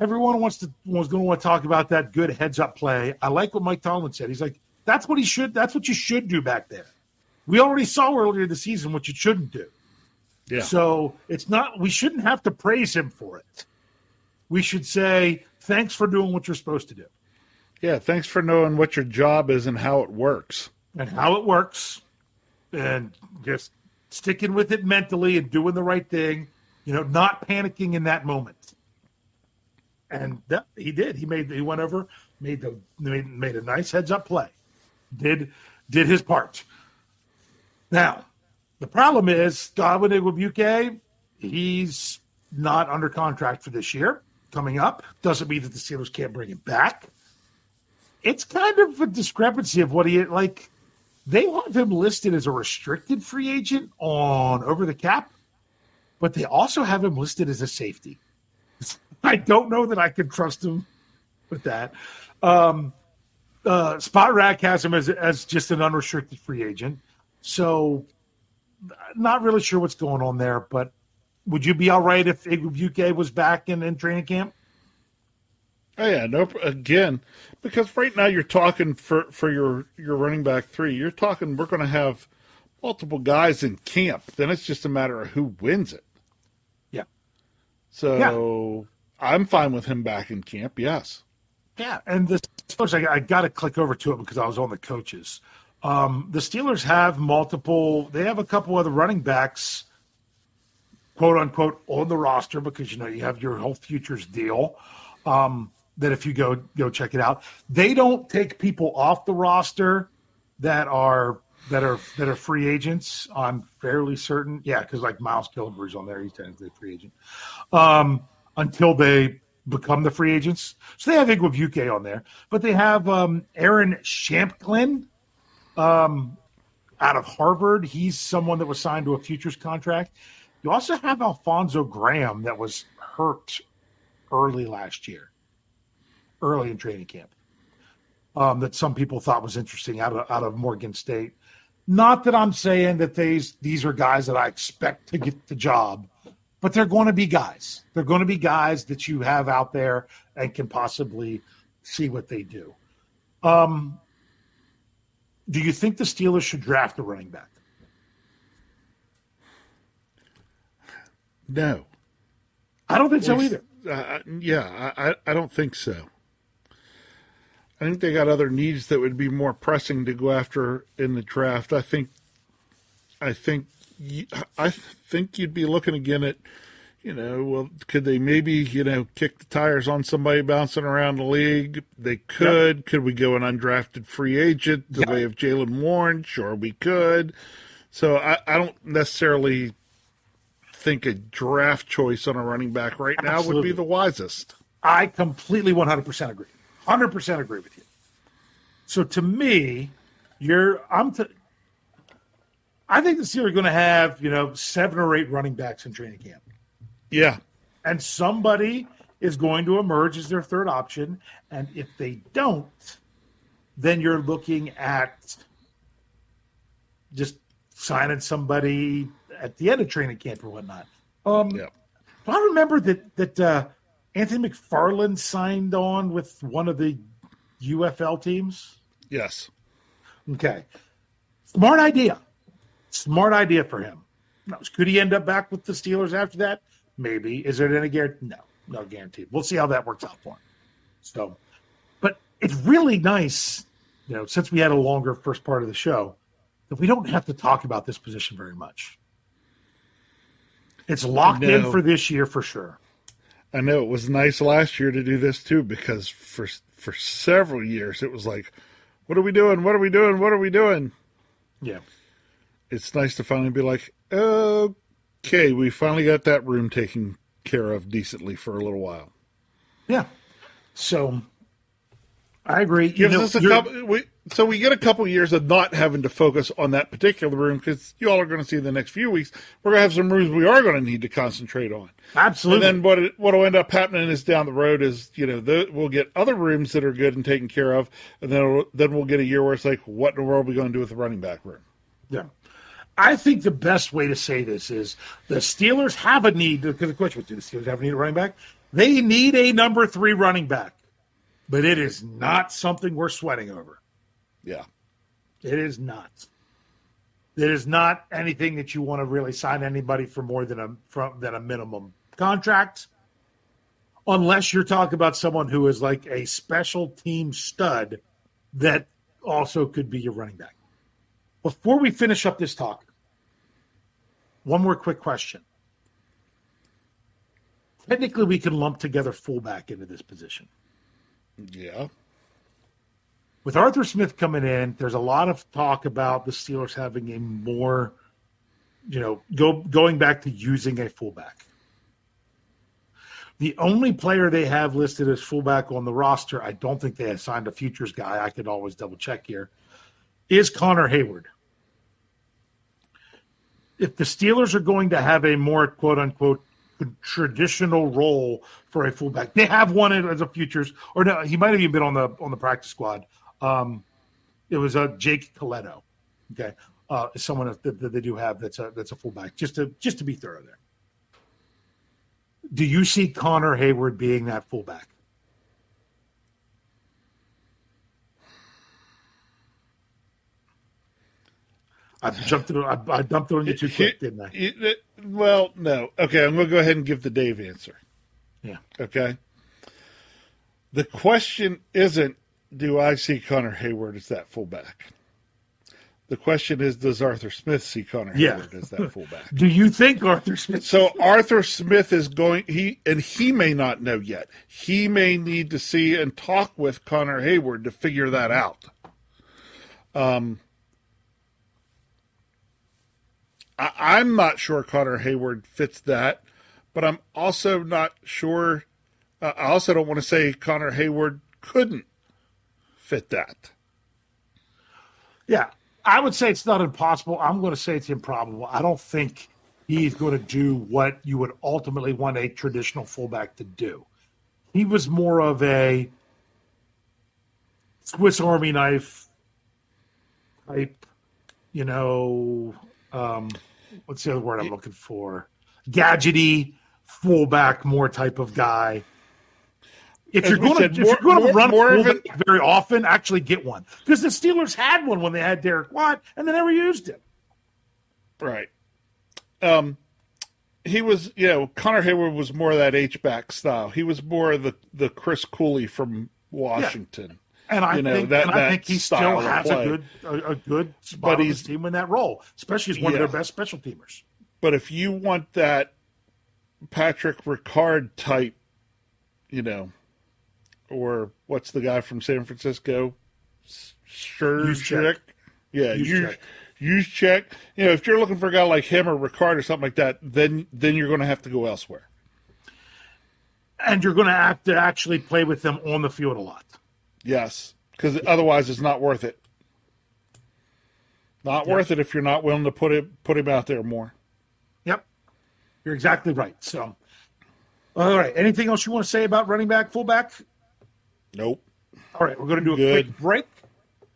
Everyone wants to was going to want to talk about that good heads-up play. I like what Mike Tomlin said. He's like, that's what he should. That's what you should do back there. We already saw earlier this season what you shouldn't do. Yeah. So it's not. We shouldn't have to praise him for it. We should say thanks for doing what you're supposed to do. Yeah, thanks for knowing what your job is and how it works. And how it works, and just sticking with it mentally and doing the right thing, you know, not panicking in that moment. And that, he did. He made. He went over, made the made, made a nice heads up play. Did did his part. Now, the problem is Godwin Igwebuike. He's not under contract for this year. Coming up doesn't mean that the Steelers can't bring him back. It's kind of a discrepancy of what he like. They have him listed as a restricted free agent on Over the Cap, but they also have him listed as a safety. I don't know that I can trust him with that. Um, uh, Spot Rack has him as, as just an unrestricted free agent. So not really sure what's going on there, but would you be all right if Igwebuike was back in, in training camp? Oh, yeah, no, again, because right now you're talking for, for your, your running back three. You're talking we're going to have multiple guys in camp. Then it's just a matter of who wins it. Yeah. So yeah. I'm fine with him back in camp, yes. Yeah, and the Steelers, I, I got to click over to it because I was on the coaches. Um, the Steelers have multiple – they have a couple other running backs, quote-unquote, on the roster because, you know, you have your whole futures deal. Um that if you go go check it out, they don't take people off the roster that are that are that are free agents. I'm fairly certain, yeah, because like Miles Kilbur's on there, he's technically a free agent um, until they become the free agents. So they have Igwebuike on there, but they have um, Aaron Champlin um, out of Harvard. He's someone that was signed to a futures contract. You also have Alfonso Graham that was hurt early last year, early in training camp, um, that some people thought was interesting out of out of Morgan State. Not that I'm saying that these these are guys that I expect to get the job, but they're going to be guys. They're going to be guys that you have out there and can possibly see what they do. Um, do you think the Steelers should draft a running back? No. I don't think so either. Uh, yeah, I, I don't think so. I think they got other needs that would be more pressing to go after in the draft. I think, I think, I think you'd be looking again at, you know, well, could they maybe, you know, kick the tires on somebody bouncing around the league? They could. Yep. Could we go an undrafted free agent? Do they have Jaylen Warren? Sure, we could. So I, I don't necessarily think a draft choice on a running back right now Absolutely. Would be the wisest. I completely one hundred percent agree. one hundred percent agree with you. So to me, you're I'm to I think this year we're going to have, you know, seven or eight running backs in training camp. Yeah. And somebody is going to emerge as their third option, and if they don't, then you're looking at just signing somebody at the end of training camp or whatnot. Um, yeah. Do I remember that that uh, Anthony McFarland signed on with one of the U F L teams? Yes. Okay. Smart idea. Smart idea for him. Now, could he end up back with the Steelers after that? Maybe. Is there any guarantee? No. No guarantee. We'll see how that works out for him. So, but it's really nice, you know, since we had a longer first part of the show, that we don't have to talk about this position very much. It's locked in for this year for sure. I know it was nice last year to do this too, because for for several years it was like, what are we doing? What are we doing? What are we doing? Yeah. It's nice to finally be like, okay, we finally got that room taken care of decently for a little while. Yeah. So I agree. Gives you know, us a couple, we, so we get a couple years of not having to focus on that particular room, because you all are going to see in the next few weeks, we're going to have some rooms we are going to need to concentrate on. Absolutely. And then what it, what'll end up happening is down the road is, you know, the, we'll get other rooms that are good and taken care of, and then it'll, then we'll get a year where it's like, what in the world are we going to do with the running back room? Yeah. I think the best way to say this is the Steelers have a need, because the question was, do the Steelers have a need at running back? They need a number three running back. But it is not something we're sweating over. Yeah. It is not. It is not anything that you want to really sign anybody for more than a from, than a minimum contract, unless you're talking about someone who is like a special team stud that also could be your running back. Before we finish up this talk, one more quick question. Technically, we can lump together fullback into this position. Yeah. With Arthur Smith coming in, there's a lot of talk about the Steelers having a more, you know, go going back to using a fullback. The only player they have listed as fullback on the roster, I don't think they assigned a futures guy. I could always double check here, is Connor Hayward. If the Steelers are going to have a more quote-unquote traditional role for a fullback, they have one as a futures, or no, he might have even been on the on the practice squad. Um, it was a Jake Coletto, okay, uh, someone that, that they do have that's a that's a fullback. Just to just to be thorough there, do you see Connor Hayward being that fullback? I jumped through. I, I dumped it on you too quick, didn't I? It, it, well, no. Okay, I'm going to go ahead and give the Dave answer. Yeah. Okay. The question isn't, do I see Connor Hayward as that fullback? The question is, does Arthur Smith see Connor yeah. Hayward as that fullback? Do you think Arthur Smith? So Arthur Smith is going. He and he may not know yet. He may need to see and talk with Connor Hayward to figure that out. Um. I'm not sure Connor Hayward fits that, but I'm also not sure. Uh, I also don't want to say Connor Hayward couldn't fit that. Yeah, I would say it's not impossible. I'm going to say it's improbable. I don't think he's going to do what you would ultimately want a traditional fullback to do. He was more of a Swiss Army knife type, you know. Um, what's the other word I'm looking for? Gadgety, fullback, more type of guy. If you're going to run more of it very often, actually get one. Because the Steelers had one when they had Derek Watt, and they never used him. Right. Um, he was, you know, Connor Hayward was more of that H-back style. He was more the, the Chris Cooley from Washington. Yeah. And I, you know, think, that, and I think he still has a good a, a good spot on his team in that role, especially as one yeah. of their best special teamers. But if you want that Patrick Ricard type, you know, or what's the guy from San Francisco? Juszczyk. Yeah, Juszczyk. You know, if you're looking for a guy like him or Ricard or something like that, then then you're going to have to go elsewhere. And you're going to have to actually play with them on the field a lot. Yes, because otherwise it's not worth it. Not yep. worth it if you're not willing to put it put him out there more. Yep, you're exactly right. So, all right. Anything else you want to say about running back, fullback? Nope. All right, we're going to do a Good. quick break.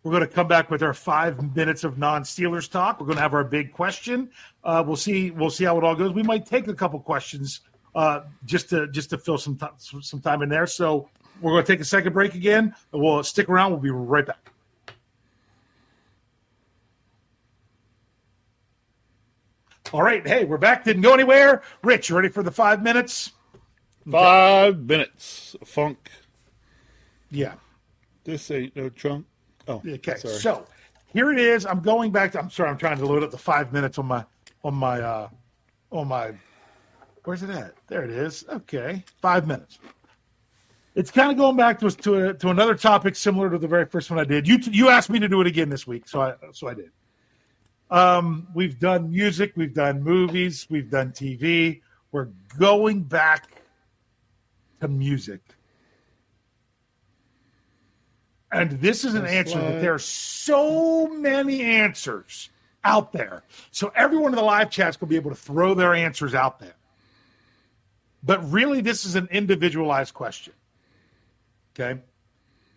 We're going to come back with our five minutes of non-Steelers talk. We're going to have our big question. Uh, we'll see. We'll see how it all goes. We might take a couple questions uh, just to just to fill some t- some time in there. So. We're going to take a second break again. We'll stick around. We'll be right back. All right. Hey, we're back. Didn't go anywhere. Rich, you ready for the five minutes? Five okay. minutes. Funk. Yeah. This ain't no trunk. Oh, okay. Sorry. So here it is. I'm going back to, I'm sorry. I'm trying to load up the five minutes on my, on my, uh, on my Where's it at? There it is. Okay. Five minutes. It's kind of going back to to, a, to another topic similar to the very first one I did. You t- you asked me to do it again this week, so I so I did. Um, we've done music, we've done movies, we've done T V. We're going back to music. And this is an That's answer like... that there are so many answers out there. So everyone in the live chat's going to be able to throw their answers out there. But really, this is an individualized question. Okay?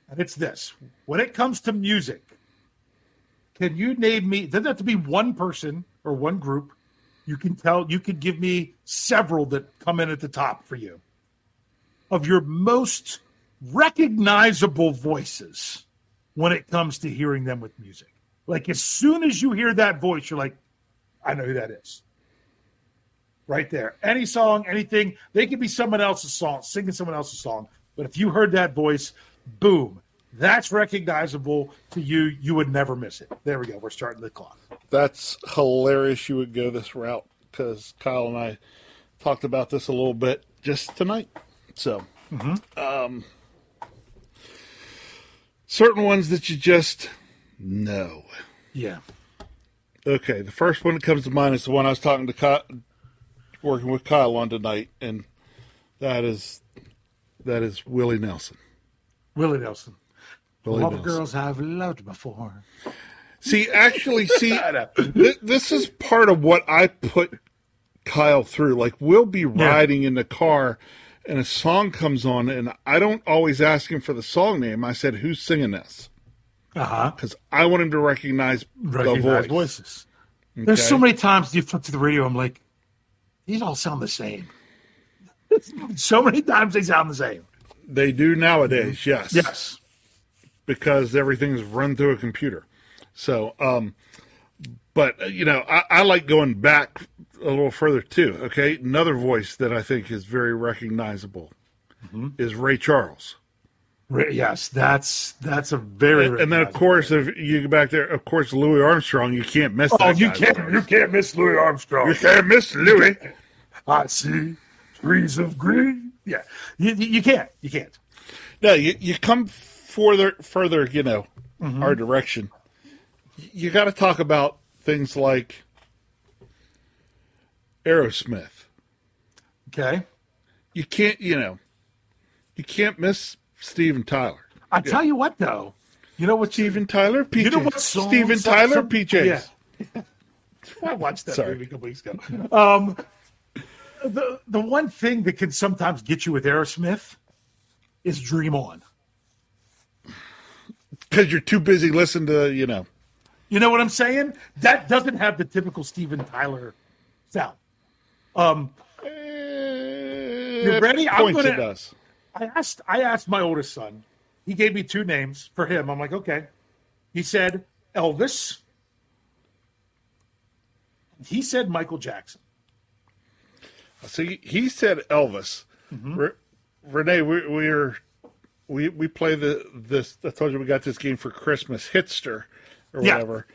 And it's this. When it comes to music, can you name me, doesn't have to be one person or one group. You can tell, you could give me several that come in at the top for you. Of your most recognizable voices when it comes to hearing them with music. Like as soon as you hear that voice, you're like, I know who that is. Right there. Any song, anything. They could be someone else's song, singing someone else's song. But if you heard that voice, boom, that's recognizable to you. You would never miss it. There we go. We're starting the clock. That's hilarious you would go this route because Kyle and I talked about this a little bit just tonight. So, mm-hmm. um, certain ones that you just know. Yeah. Okay. The first one that comes to mind is the one I was talking to Kyle, working with Kyle on tonight, and that is that is Willie Nelson. Willie Nelson. Willie All Nelson. The girls I've loved before. See, actually, see, th- this is part of what I put Kyle through. Like, we'll be riding yeah. in the car, and a song comes on, and I don't always ask him for the song name. I said, who's singing this? Uh-huh. Because I want him to recognize, recognize the voice. voices. Okay? There's so many times you flip to the radio, I'm like, these all sound the same. So many times they sound the same. They do nowadays, yes. Yes. Because everything's run through a computer. So, um, but, you know, I, I like going back a little further, too, okay? Another voice that I think is very recognizable mm-hmm. is Ray Charles. Ray, yes, that's that's a very and, and then, of course, if you go back there, of course, Louis Armstrong, you can't miss oh, that you can't, voice. You can't miss Louis Armstrong. You can't miss Louis. I see trees of green. Yeah, you, you can't. You can't. No, you, you come further, further, you know, mm-hmm. our direction. You got to talk about things like Aerosmith. Okay. You can't, you know, you can't miss Steven Tyler. I yeah. tell you what, though. You know what? Steven Tyler, P Js. You know what song? Steven some, Tyler, some, P Js. Yeah. I watched that Sorry. movie a couple weeks ago. Um The the one thing that can sometimes get you with Aerosmith is Dream On. Because you're too busy listening to, you know. You know what I'm saying? That doesn't have the typical Steven Tyler sound. Um, uh, you ready? I'm gonna, it does. I asked, I asked my oldest son. He gave me two names for him. I'm like, okay. He said Elvis. He said Michael Jackson. So he said Elvis. Mm-hmm. Re- Renee, we we, are, we we play the this. I told you we got this game for Christmas, Hitster or yeah. whatever.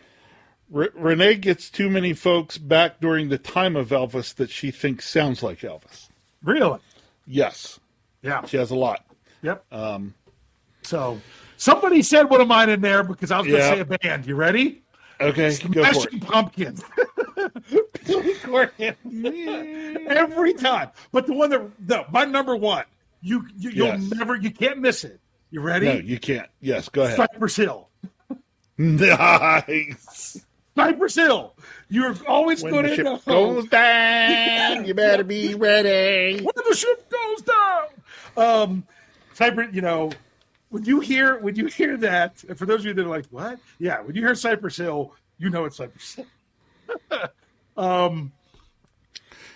Re- Renee gets too many folks back during the time of Elvis that she thinks sounds like Elvis. Really? Yes. Yeah. She has a lot. Yep. Um. So somebody said one of mine in there because I was going to yeah. say a band. You ready? Okay. Smashing Pumpkins. Billy Corgan. Every time. But the one that no, my number one. You, you you'll yes. never you can't miss it. You ready? No, you can't. Yes, go ahead. Cypress Hill. Nice. Cypress Hill. You're always when going the ship goes down. You better be ready. When the ship goes down. Um Cypress, you know, when you hear when you hear that, and for those of you that are like, what? Yeah, when you hear Cypress Hill, you know it's Cypress Hill. um,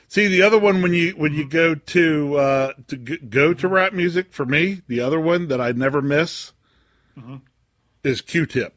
See the other one when you when you go to uh, to g- go to rap music for me. The other one that I never miss mm-hmm. is Q-Tip.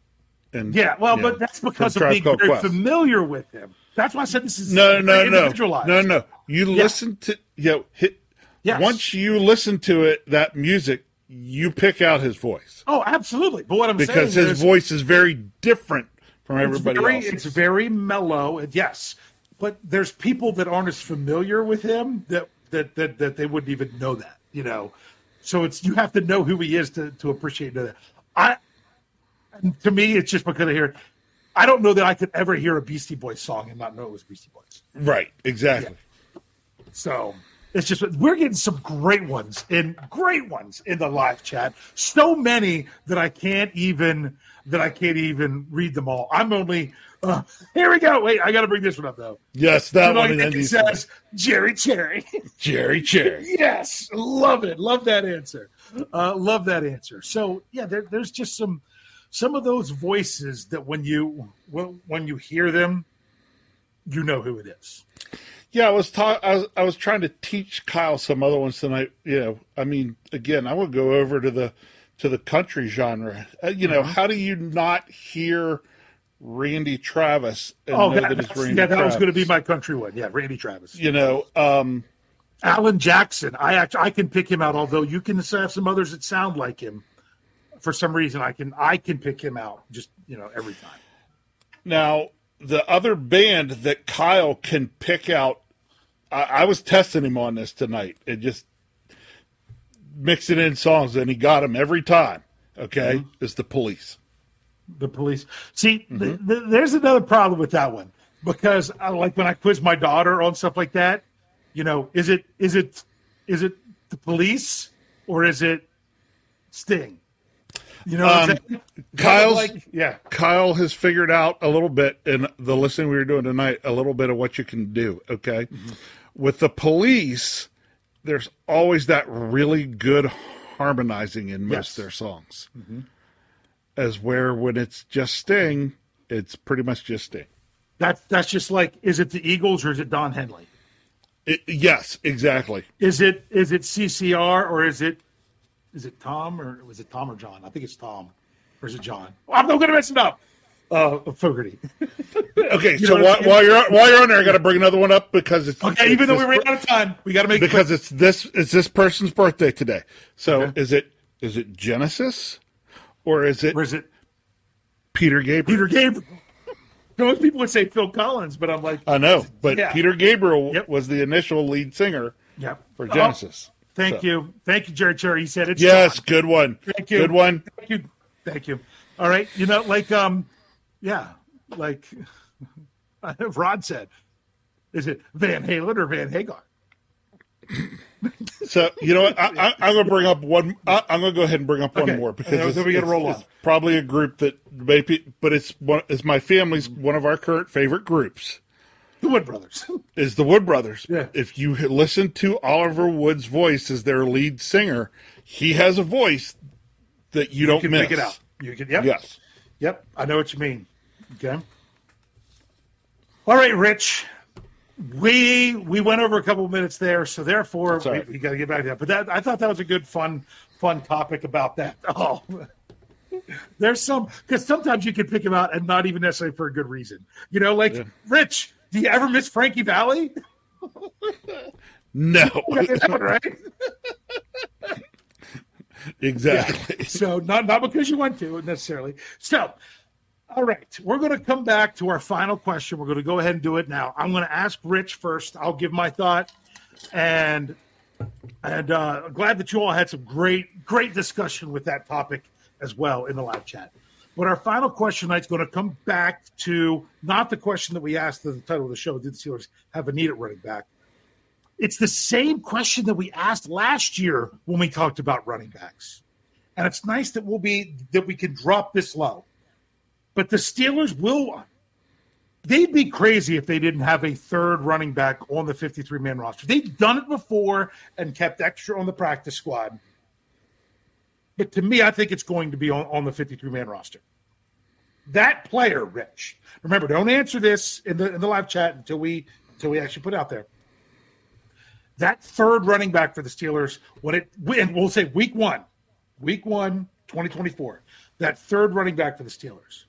And yeah, well, but know, that's because of being very familiar with him. That's why I said this is no, no, no, no, no. You yeah. listen to you know, hit, yes. once you listen to it that music, you pick out his voice. Oh, absolutely. But what I'm because saying because his voice is very different. From everybody it's very, else's. It's very mellow, yes. But there's people that aren't as familiar with him that that that that they wouldn't even know that, you know. So it's you have to know who he is to to appreciate that. I to me, it's just because I hear. I don't know that I could ever hear a Beastie Boys song and not know it was Beastie Boys. Right, exactly. Yeah. So it's just we're getting some great ones and great ones in the live chat. So many that I can't even that I can't even read them all. I'm only. Uh, here we go. Wait, I got to bring this one up, though. Yes, that one. It says Jerry Cherry. Jerry Cherry. Yes, love it. Love that answer. Uh, love that answer. So, yeah, there, there's just some some of those voices that when you when, when you hear them, you know who it is. Yeah, I was, ta- I was I was trying to teach Kyle some other ones tonight. You know, I mean, again, I would go over to the to the country genre. Uh, you know, how do you not hear Randy Travis? And oh, know that, that it's Randy yeah, that Travis. Was going to be my country one. Yeah, Randy Travis. You know, um, Alan Jackson. I actually I can pick him out. Although you can have some others that sound like him. For some reason, I can I can pick him out. Just you know, every time. Now, the other band that Kyle can pick out, I, I was testing him on this tonight and just mixing in songs, and he got them every time. Okay, mm-hmm. It's the Police. The Police. See, mm-hmm. th- th- there's another problem with that one because, I, like, when I quiz my daughter on stuff like that, you know, is it is it is it the Police or is it Sting? You know, um, Kyle's like, yeah. Kyle has figured out a little bit in the listening we were doing tonight, a little bit of what you can do. Okay, mm-hmm. With the Police, there's always that really good harmonizing in most yes. of their songs. Mm-hmm. As where when it's just Sting, it's pretty much just Sting. That's that's just like, is it the Eagles or is it Don Henley? It, yes, exactly. Is it is it C C R or is it is it Tom or was it Tom or John? I think it's Tom, or is it John? Well, I'm not going to mess it up. Uh, Fogarty. Okay, so while, while you're while you're on there, I got to bring another one up because it's okay. It's even though we ran per- out of time, we got to make because it it's this it's this person's birthday today. So okay. is it is it Genesis? Or is it, or is it Peter Gabriel? Peter Gabriel. Most people would say Phil Collins, but I'm like... I know, but yeah. Peter Gabriel yep. was the initial lead singer yep. for Genesis. Oh, thank so. you. Thank you, Jerry Cherry. He said it's Yes, John. Good one. Thank you. Good one. Thank you. Thank you. All right. You know, like, um, yeah, like Rod said, is it Van Halen or Van Hagar? So you know what? I, I, I'm gonna bring up one. I, I'm gonna go ahead and bring up okay. one more because it's, we gotta roll it's, it's probably a group that maybe, but it's one. It's my family's one of our current favorite groups. The Wood Brothers is the Wood Brothers. Yeah. If you listen to Oliver Wood's voice as their lead singer, he has a voice that you, you don't can miss. Pick it out. You can. Yep. Yes. Yep. I know what you mean. Okay. All right, Rich. We we went over a couple of minutes there, so therefore we, we got to get back to that. But that I thought that was a good, fun, fun topic about that. Oh, there's some because sometimes you can pick him out and not even necessarily for a good reason. You know, like yeah. Rich, do you ever miss Frankie Valli? No, that one, right? Exactly. Yeah. So not not because you want to necessarily. So. All right, we're going to come back to our final question. We're going to go ahead and do it now. I'm going to ask Rich first. I'll give my thought, and and uh, glad that you all had some great, great discussion with that topic as well in the live chat. But our final question tonight is going to come back to not the question that we asked in the title of the show, did the Steelers have a need at running back? It's the same question that we asked last year when we talked about running backs. And it's nice that we'll be that we can drop this low. But the Steelers will – they'd be crazy if they didn't have a third running back on the fifty-three man roster. They've done it before and kept extra on the practice squad. But to me, I think it's going to be on, on the fifty-three man roster. That player, Rich – remember, don't answer this in the in the live chat until we until we actually put it out there. That third running back for the Steelers, when it and we'll say week one, week one, twenty twenty-four, that third running back for the Steelers.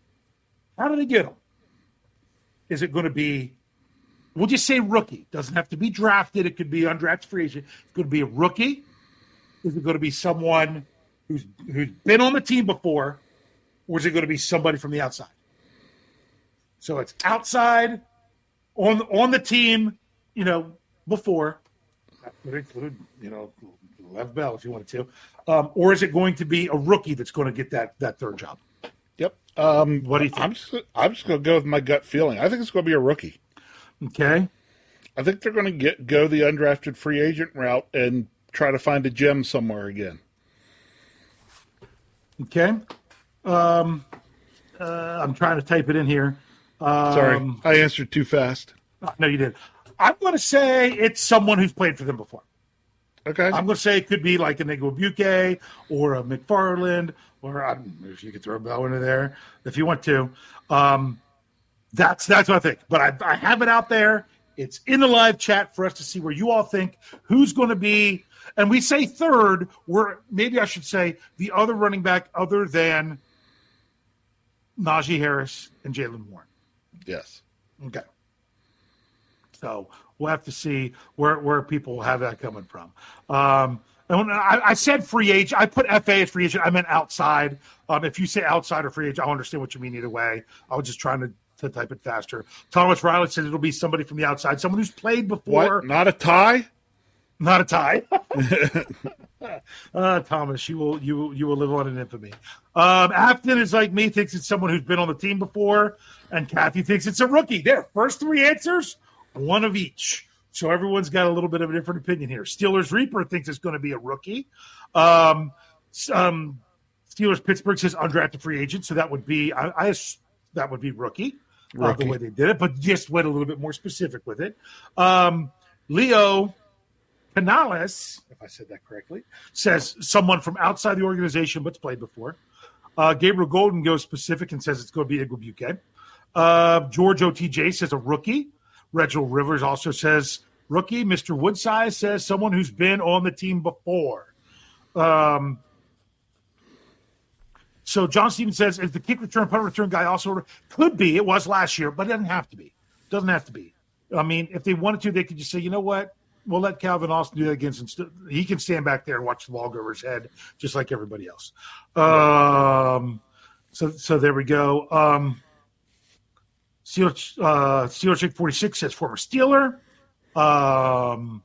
How do they get him? Is it going to be, we'll just say rookie. Doesn't have to be drafted. It could be undrafted free agent. It's going to be a rookie. Is it going to be someone who's who's been on the team before, or is it going to be somebody from the outside? So it's outside, on on the team, you know, before, you know, Lev Bell if you wanted to. Um, or is it going to be a rookie that's going to get that that third job? Yep. Um, what do you think? I'm just, I'm just going to go with my gut feeling. I think it's going to be a rookie. Okay. I think they're going to get go the undrafted free agent route and try to find a gem somewhere again. Okay. Um, uh, I'm trying to type it in here. Um, Sorry, I answered too fast. No, you didn't. I'm going to say it's someone who's played for them before. Okay. I'm going to say it could be like an Igwebuike or a McFarland, or I don't know if you could throw a Bell into there if you want to. Um, that's that's what I think. But I, I have it out there. It's in the live chat for us to see where you all think who's going to be. And we say third, we're, maybe I should say the other running back other than Najee Harris and Jaylen Warren. Yes. Okay. So we'll have to see where, where people have that coming from. Um, and I, I said free agent. I put F A as free agent. I meant outside. Um, if you say outside or free agent, I understand what you mean either way. I was just trying to, to type it faster. Thomas Riley said it'll be somebody from the outside, someone who's played before. What? Not a tie? Not a tie. uh, Thomas, you will you you will live on in infamy. Um, Afton is like me, thinks it's someone who's been on the team before, and Kathy thinks it's a rookie. There, first three answers, one of each. So everyone's got a little bit of a different opinion here. Steelers Reaper thinks it's going to be a rookie. Um, um, Steelers Pittsburgh says undrafted free agent, so that would be I, I that would be rookie, rookie. Uh, the way they did it, but just went a little bit more specific with it. Um, Leo Canales, if I said that correctly, says someone from outside the organization but's played before. Uh, Gabriel Golden goes specific and says it's going to be Igwebuike. Uh, George O T J says a rookie. Reginald Rivers also says rookie. Mister Woodside says someone who's been on the team before. Um, so John Stevens says is the kick return, punt return guy also could be. It was last year, but it doesn't have to be. Doesn't have to be. I mean, if they wanted to, they could just say, you know what? We'll let Calvin Austin do that again. Since he can stand back there and watch the ball go over his head just like everybody else. Um, so so there we go. Um, Steelers, uh, Steelers forty-six says former Steeler. Um,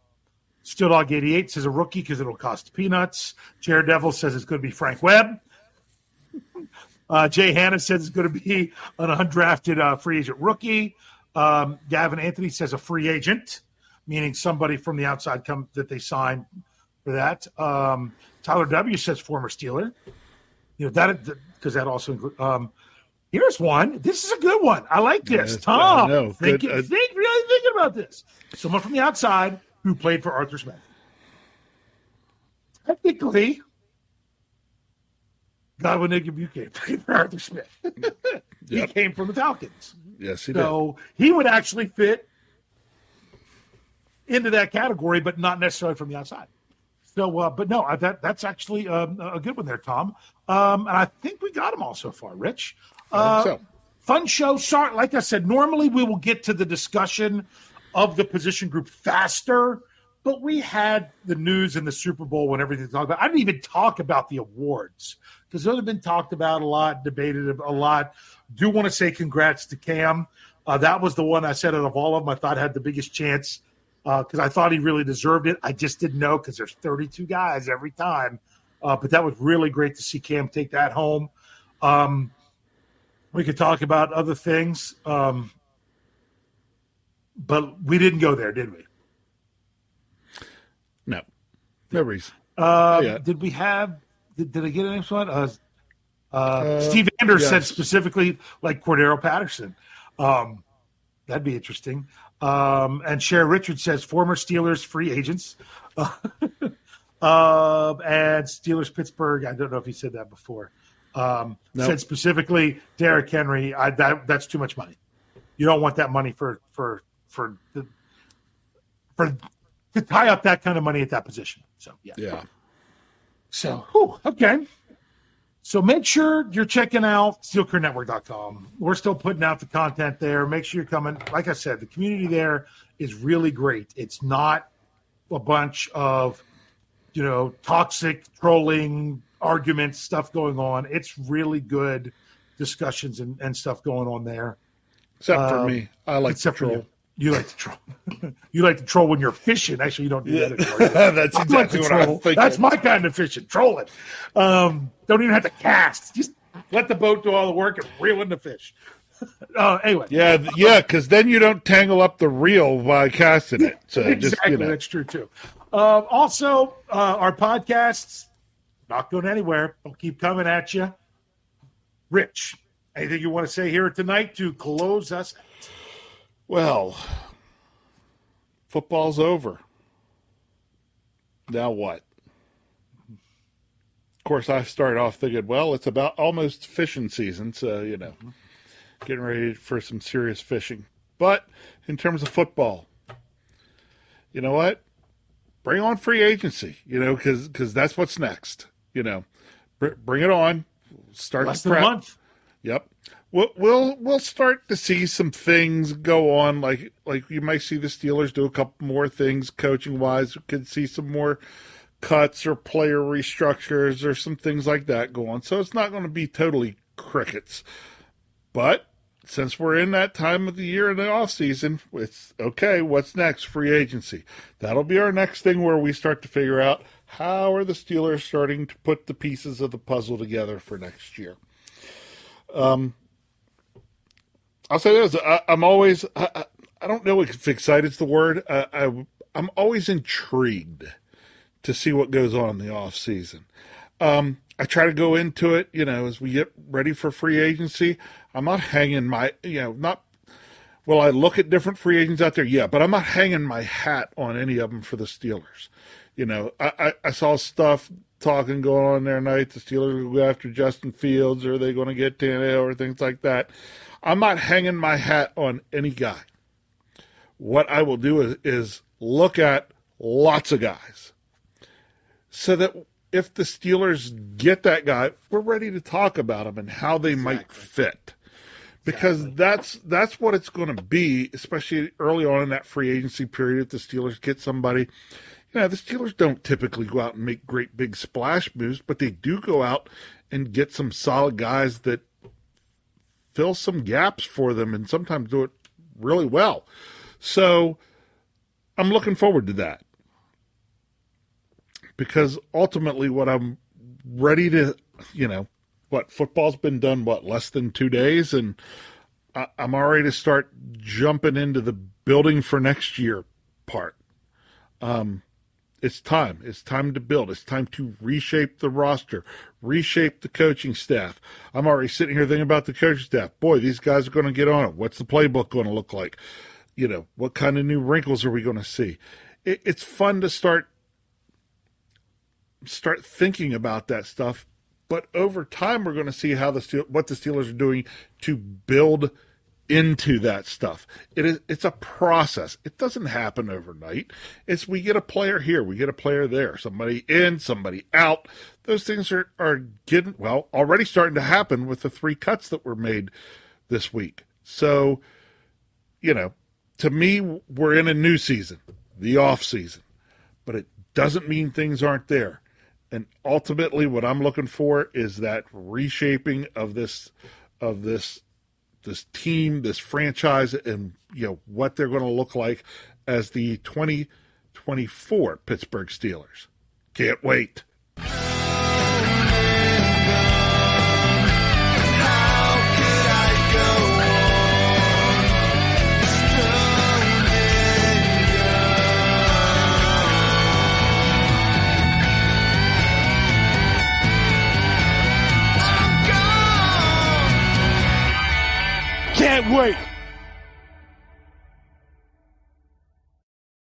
Steel Dog eighty-eight says a rookie because it'll cost peanuts. Jared Devil says it's going to be Frank Webb. uh, Jay Hanna says it's going to be an undrafted uh, free agent rookie. Um, Gavin Anthony says a free agent, meaning somebody from the outside come that they signed for that. Um, Tyler W. says former Steeler. You know, that because that, that also includes um, – here's one. This is a good one. I like this. Yes, Tom, I think, good, uh, think really thinking about this. Someone from the outside who played for Arthur Smith. Technically, Godwin Igwebuike played for Arthur Smith. He yep. came from the Falcons. Yes, he so did. So he would actually fit into that category, but not necessarily from the outside. So, uh, but no, I, that that's actually um, a good one there, Tom. Um, and I think we got them all so far, Rich. Uh, I think so. Fun show. Sorry, like I said, normally we will get to the discussion of the position group faster, but we had the news and the Super Bowl and everything to talk about. I didn't even talk about the awards because those have been talked about a lot, debated a lot. Do want to say congrats to Cam. Uh, that was the one I said out of all of them I thought had the biggest chance. Because uh, I thought he really deserved it. I just didn't know because there's thirty-two guys every time. Uh, but that was really great to see Cam take that home. Um, we could talk about other things. Um, but we didn't go there, did we? No. No reason. Uh, yeah. Did we have did, – did I get an next one? Uh, uh, uh, Steve Anders yes. said specifically like Cordero Patterson. Um, that'd be interesting. Um, and Cher Richard says former Steelers free agents. Uh, uh, and Steelers Pittsburgh, I don't know if he said that before, um, nope. said specifically Derrick Henry, I, that, that's too much money. You don't want that money for for for, the, for to tie up that kind of money at that position. So, yeah. yeah. So, whew, okay. So make sure you're checking out steel curtain network dot com. We're still putting out the content there. Make sure you're coming. Like I said, the community there is really great. It's not a bunch of, you know, toxic trolling arguments, stuff going on. It's really good discussions and, and stuff going on there. Except um, for me. I like to troll. You like to troll. You like to troll when you're fishing. Actually, you don't do that anymore. That's I exactly like what troll. I'm thinking. That's my kind of fishing, trolling. Um, don't even have to cast. Just let the boat do all the work and reel in the fish. Uh, anyway. Yeah, yeah, because then you don't tangle up the reel by casting it. So exactly, just, you know. That's true, too. Uh, also, uh, our podcasts, not going anywhere. They'll keep coming at you. Rich, anything you want to say here tonight to close us out? Well, football's over. Now what? Of course, I started off thinking, well, it's about almost fishing season, so, you know, getting ready for some serious fishing. But in terms of football, you know what? Bring on free agency, you know, because because that's what's next. You know, Br- bring it on. Start Less the prep. Than a month. Yep. We'll, we'll we'll start to see some things go on, like like you might see the Steelers do a couple more things coaching wise. We could see some more cuts or player restructures or some things like that go on. So it's not going to be totally crickets, but since we're in that time of the year in the off season, it's okay. What's next? Free agency. That'll be our next thing where we start to figure out how are the Steelers starting to put the pieces of the puzzle together for next year. Um. I'll say this, I, I'm always, I, I don't know if excited's the word, I, I, I'm always intrigued to see what goes on in the off season. Um, I try to go into it, you know, as we get ready for free agency. I'm not hanging my, you know, not, well, I look at different free agents out there, yeah, but I'm not hanging my hat on any of them for the Steelers. You know, I, I, I saw stuff talking going on there tonight, the Steelers will go after Justin Fields, or are they going to get Tannehill, or things like that. I'm not hanging my hat on any guy. What I will do is, is look at lots of guys so that if the Steelers get that guy, we're ready to talk about him and how they exactly. might fit. Because exactly. that's that's what it's going to be, especially early on in that free agency period. If the Steelers get somebody, you know, the Steelers don't typically go out and make great big splash moves, but they do go out and get some solid guys that fill some gaps for them and sometimes do it really well. So I'm looking forward to that because ultimately what I'm ready to, you know, what football's been done, what, less than two days. And I, I'm already to start jumping into the building for next year part. Um, it's time, it's time to build. It's time to reshape the roster, reshape the coaching staff. I'm already sitting here thinking about the coaching staff. Boy, these guys are going to get on it. What's the playbook going to look like? You know, what kind of new wrinkles are we going to see? It, it's fun to start, start thinking about that stuff. But over time, we're going to see how the Steel, what the Steelers are doing to build into that stuff. It is, it's a process. It doesn't happen overnight. It's we get a player here, we get a player there, somebody in, somebody out. Those things are, are getting, well, already starting to happen with the three cuts that were made this week. So, you know, to me, we're in a new season, the off season, but it doesn't mean things aren't there. And ultimately what I'm looking for is that reshaping of this, of this, this team, this franchise, and you know what they're going to look like as the twenty twenty-four Pittsburgh Steelers. Can't wait. Can't wait.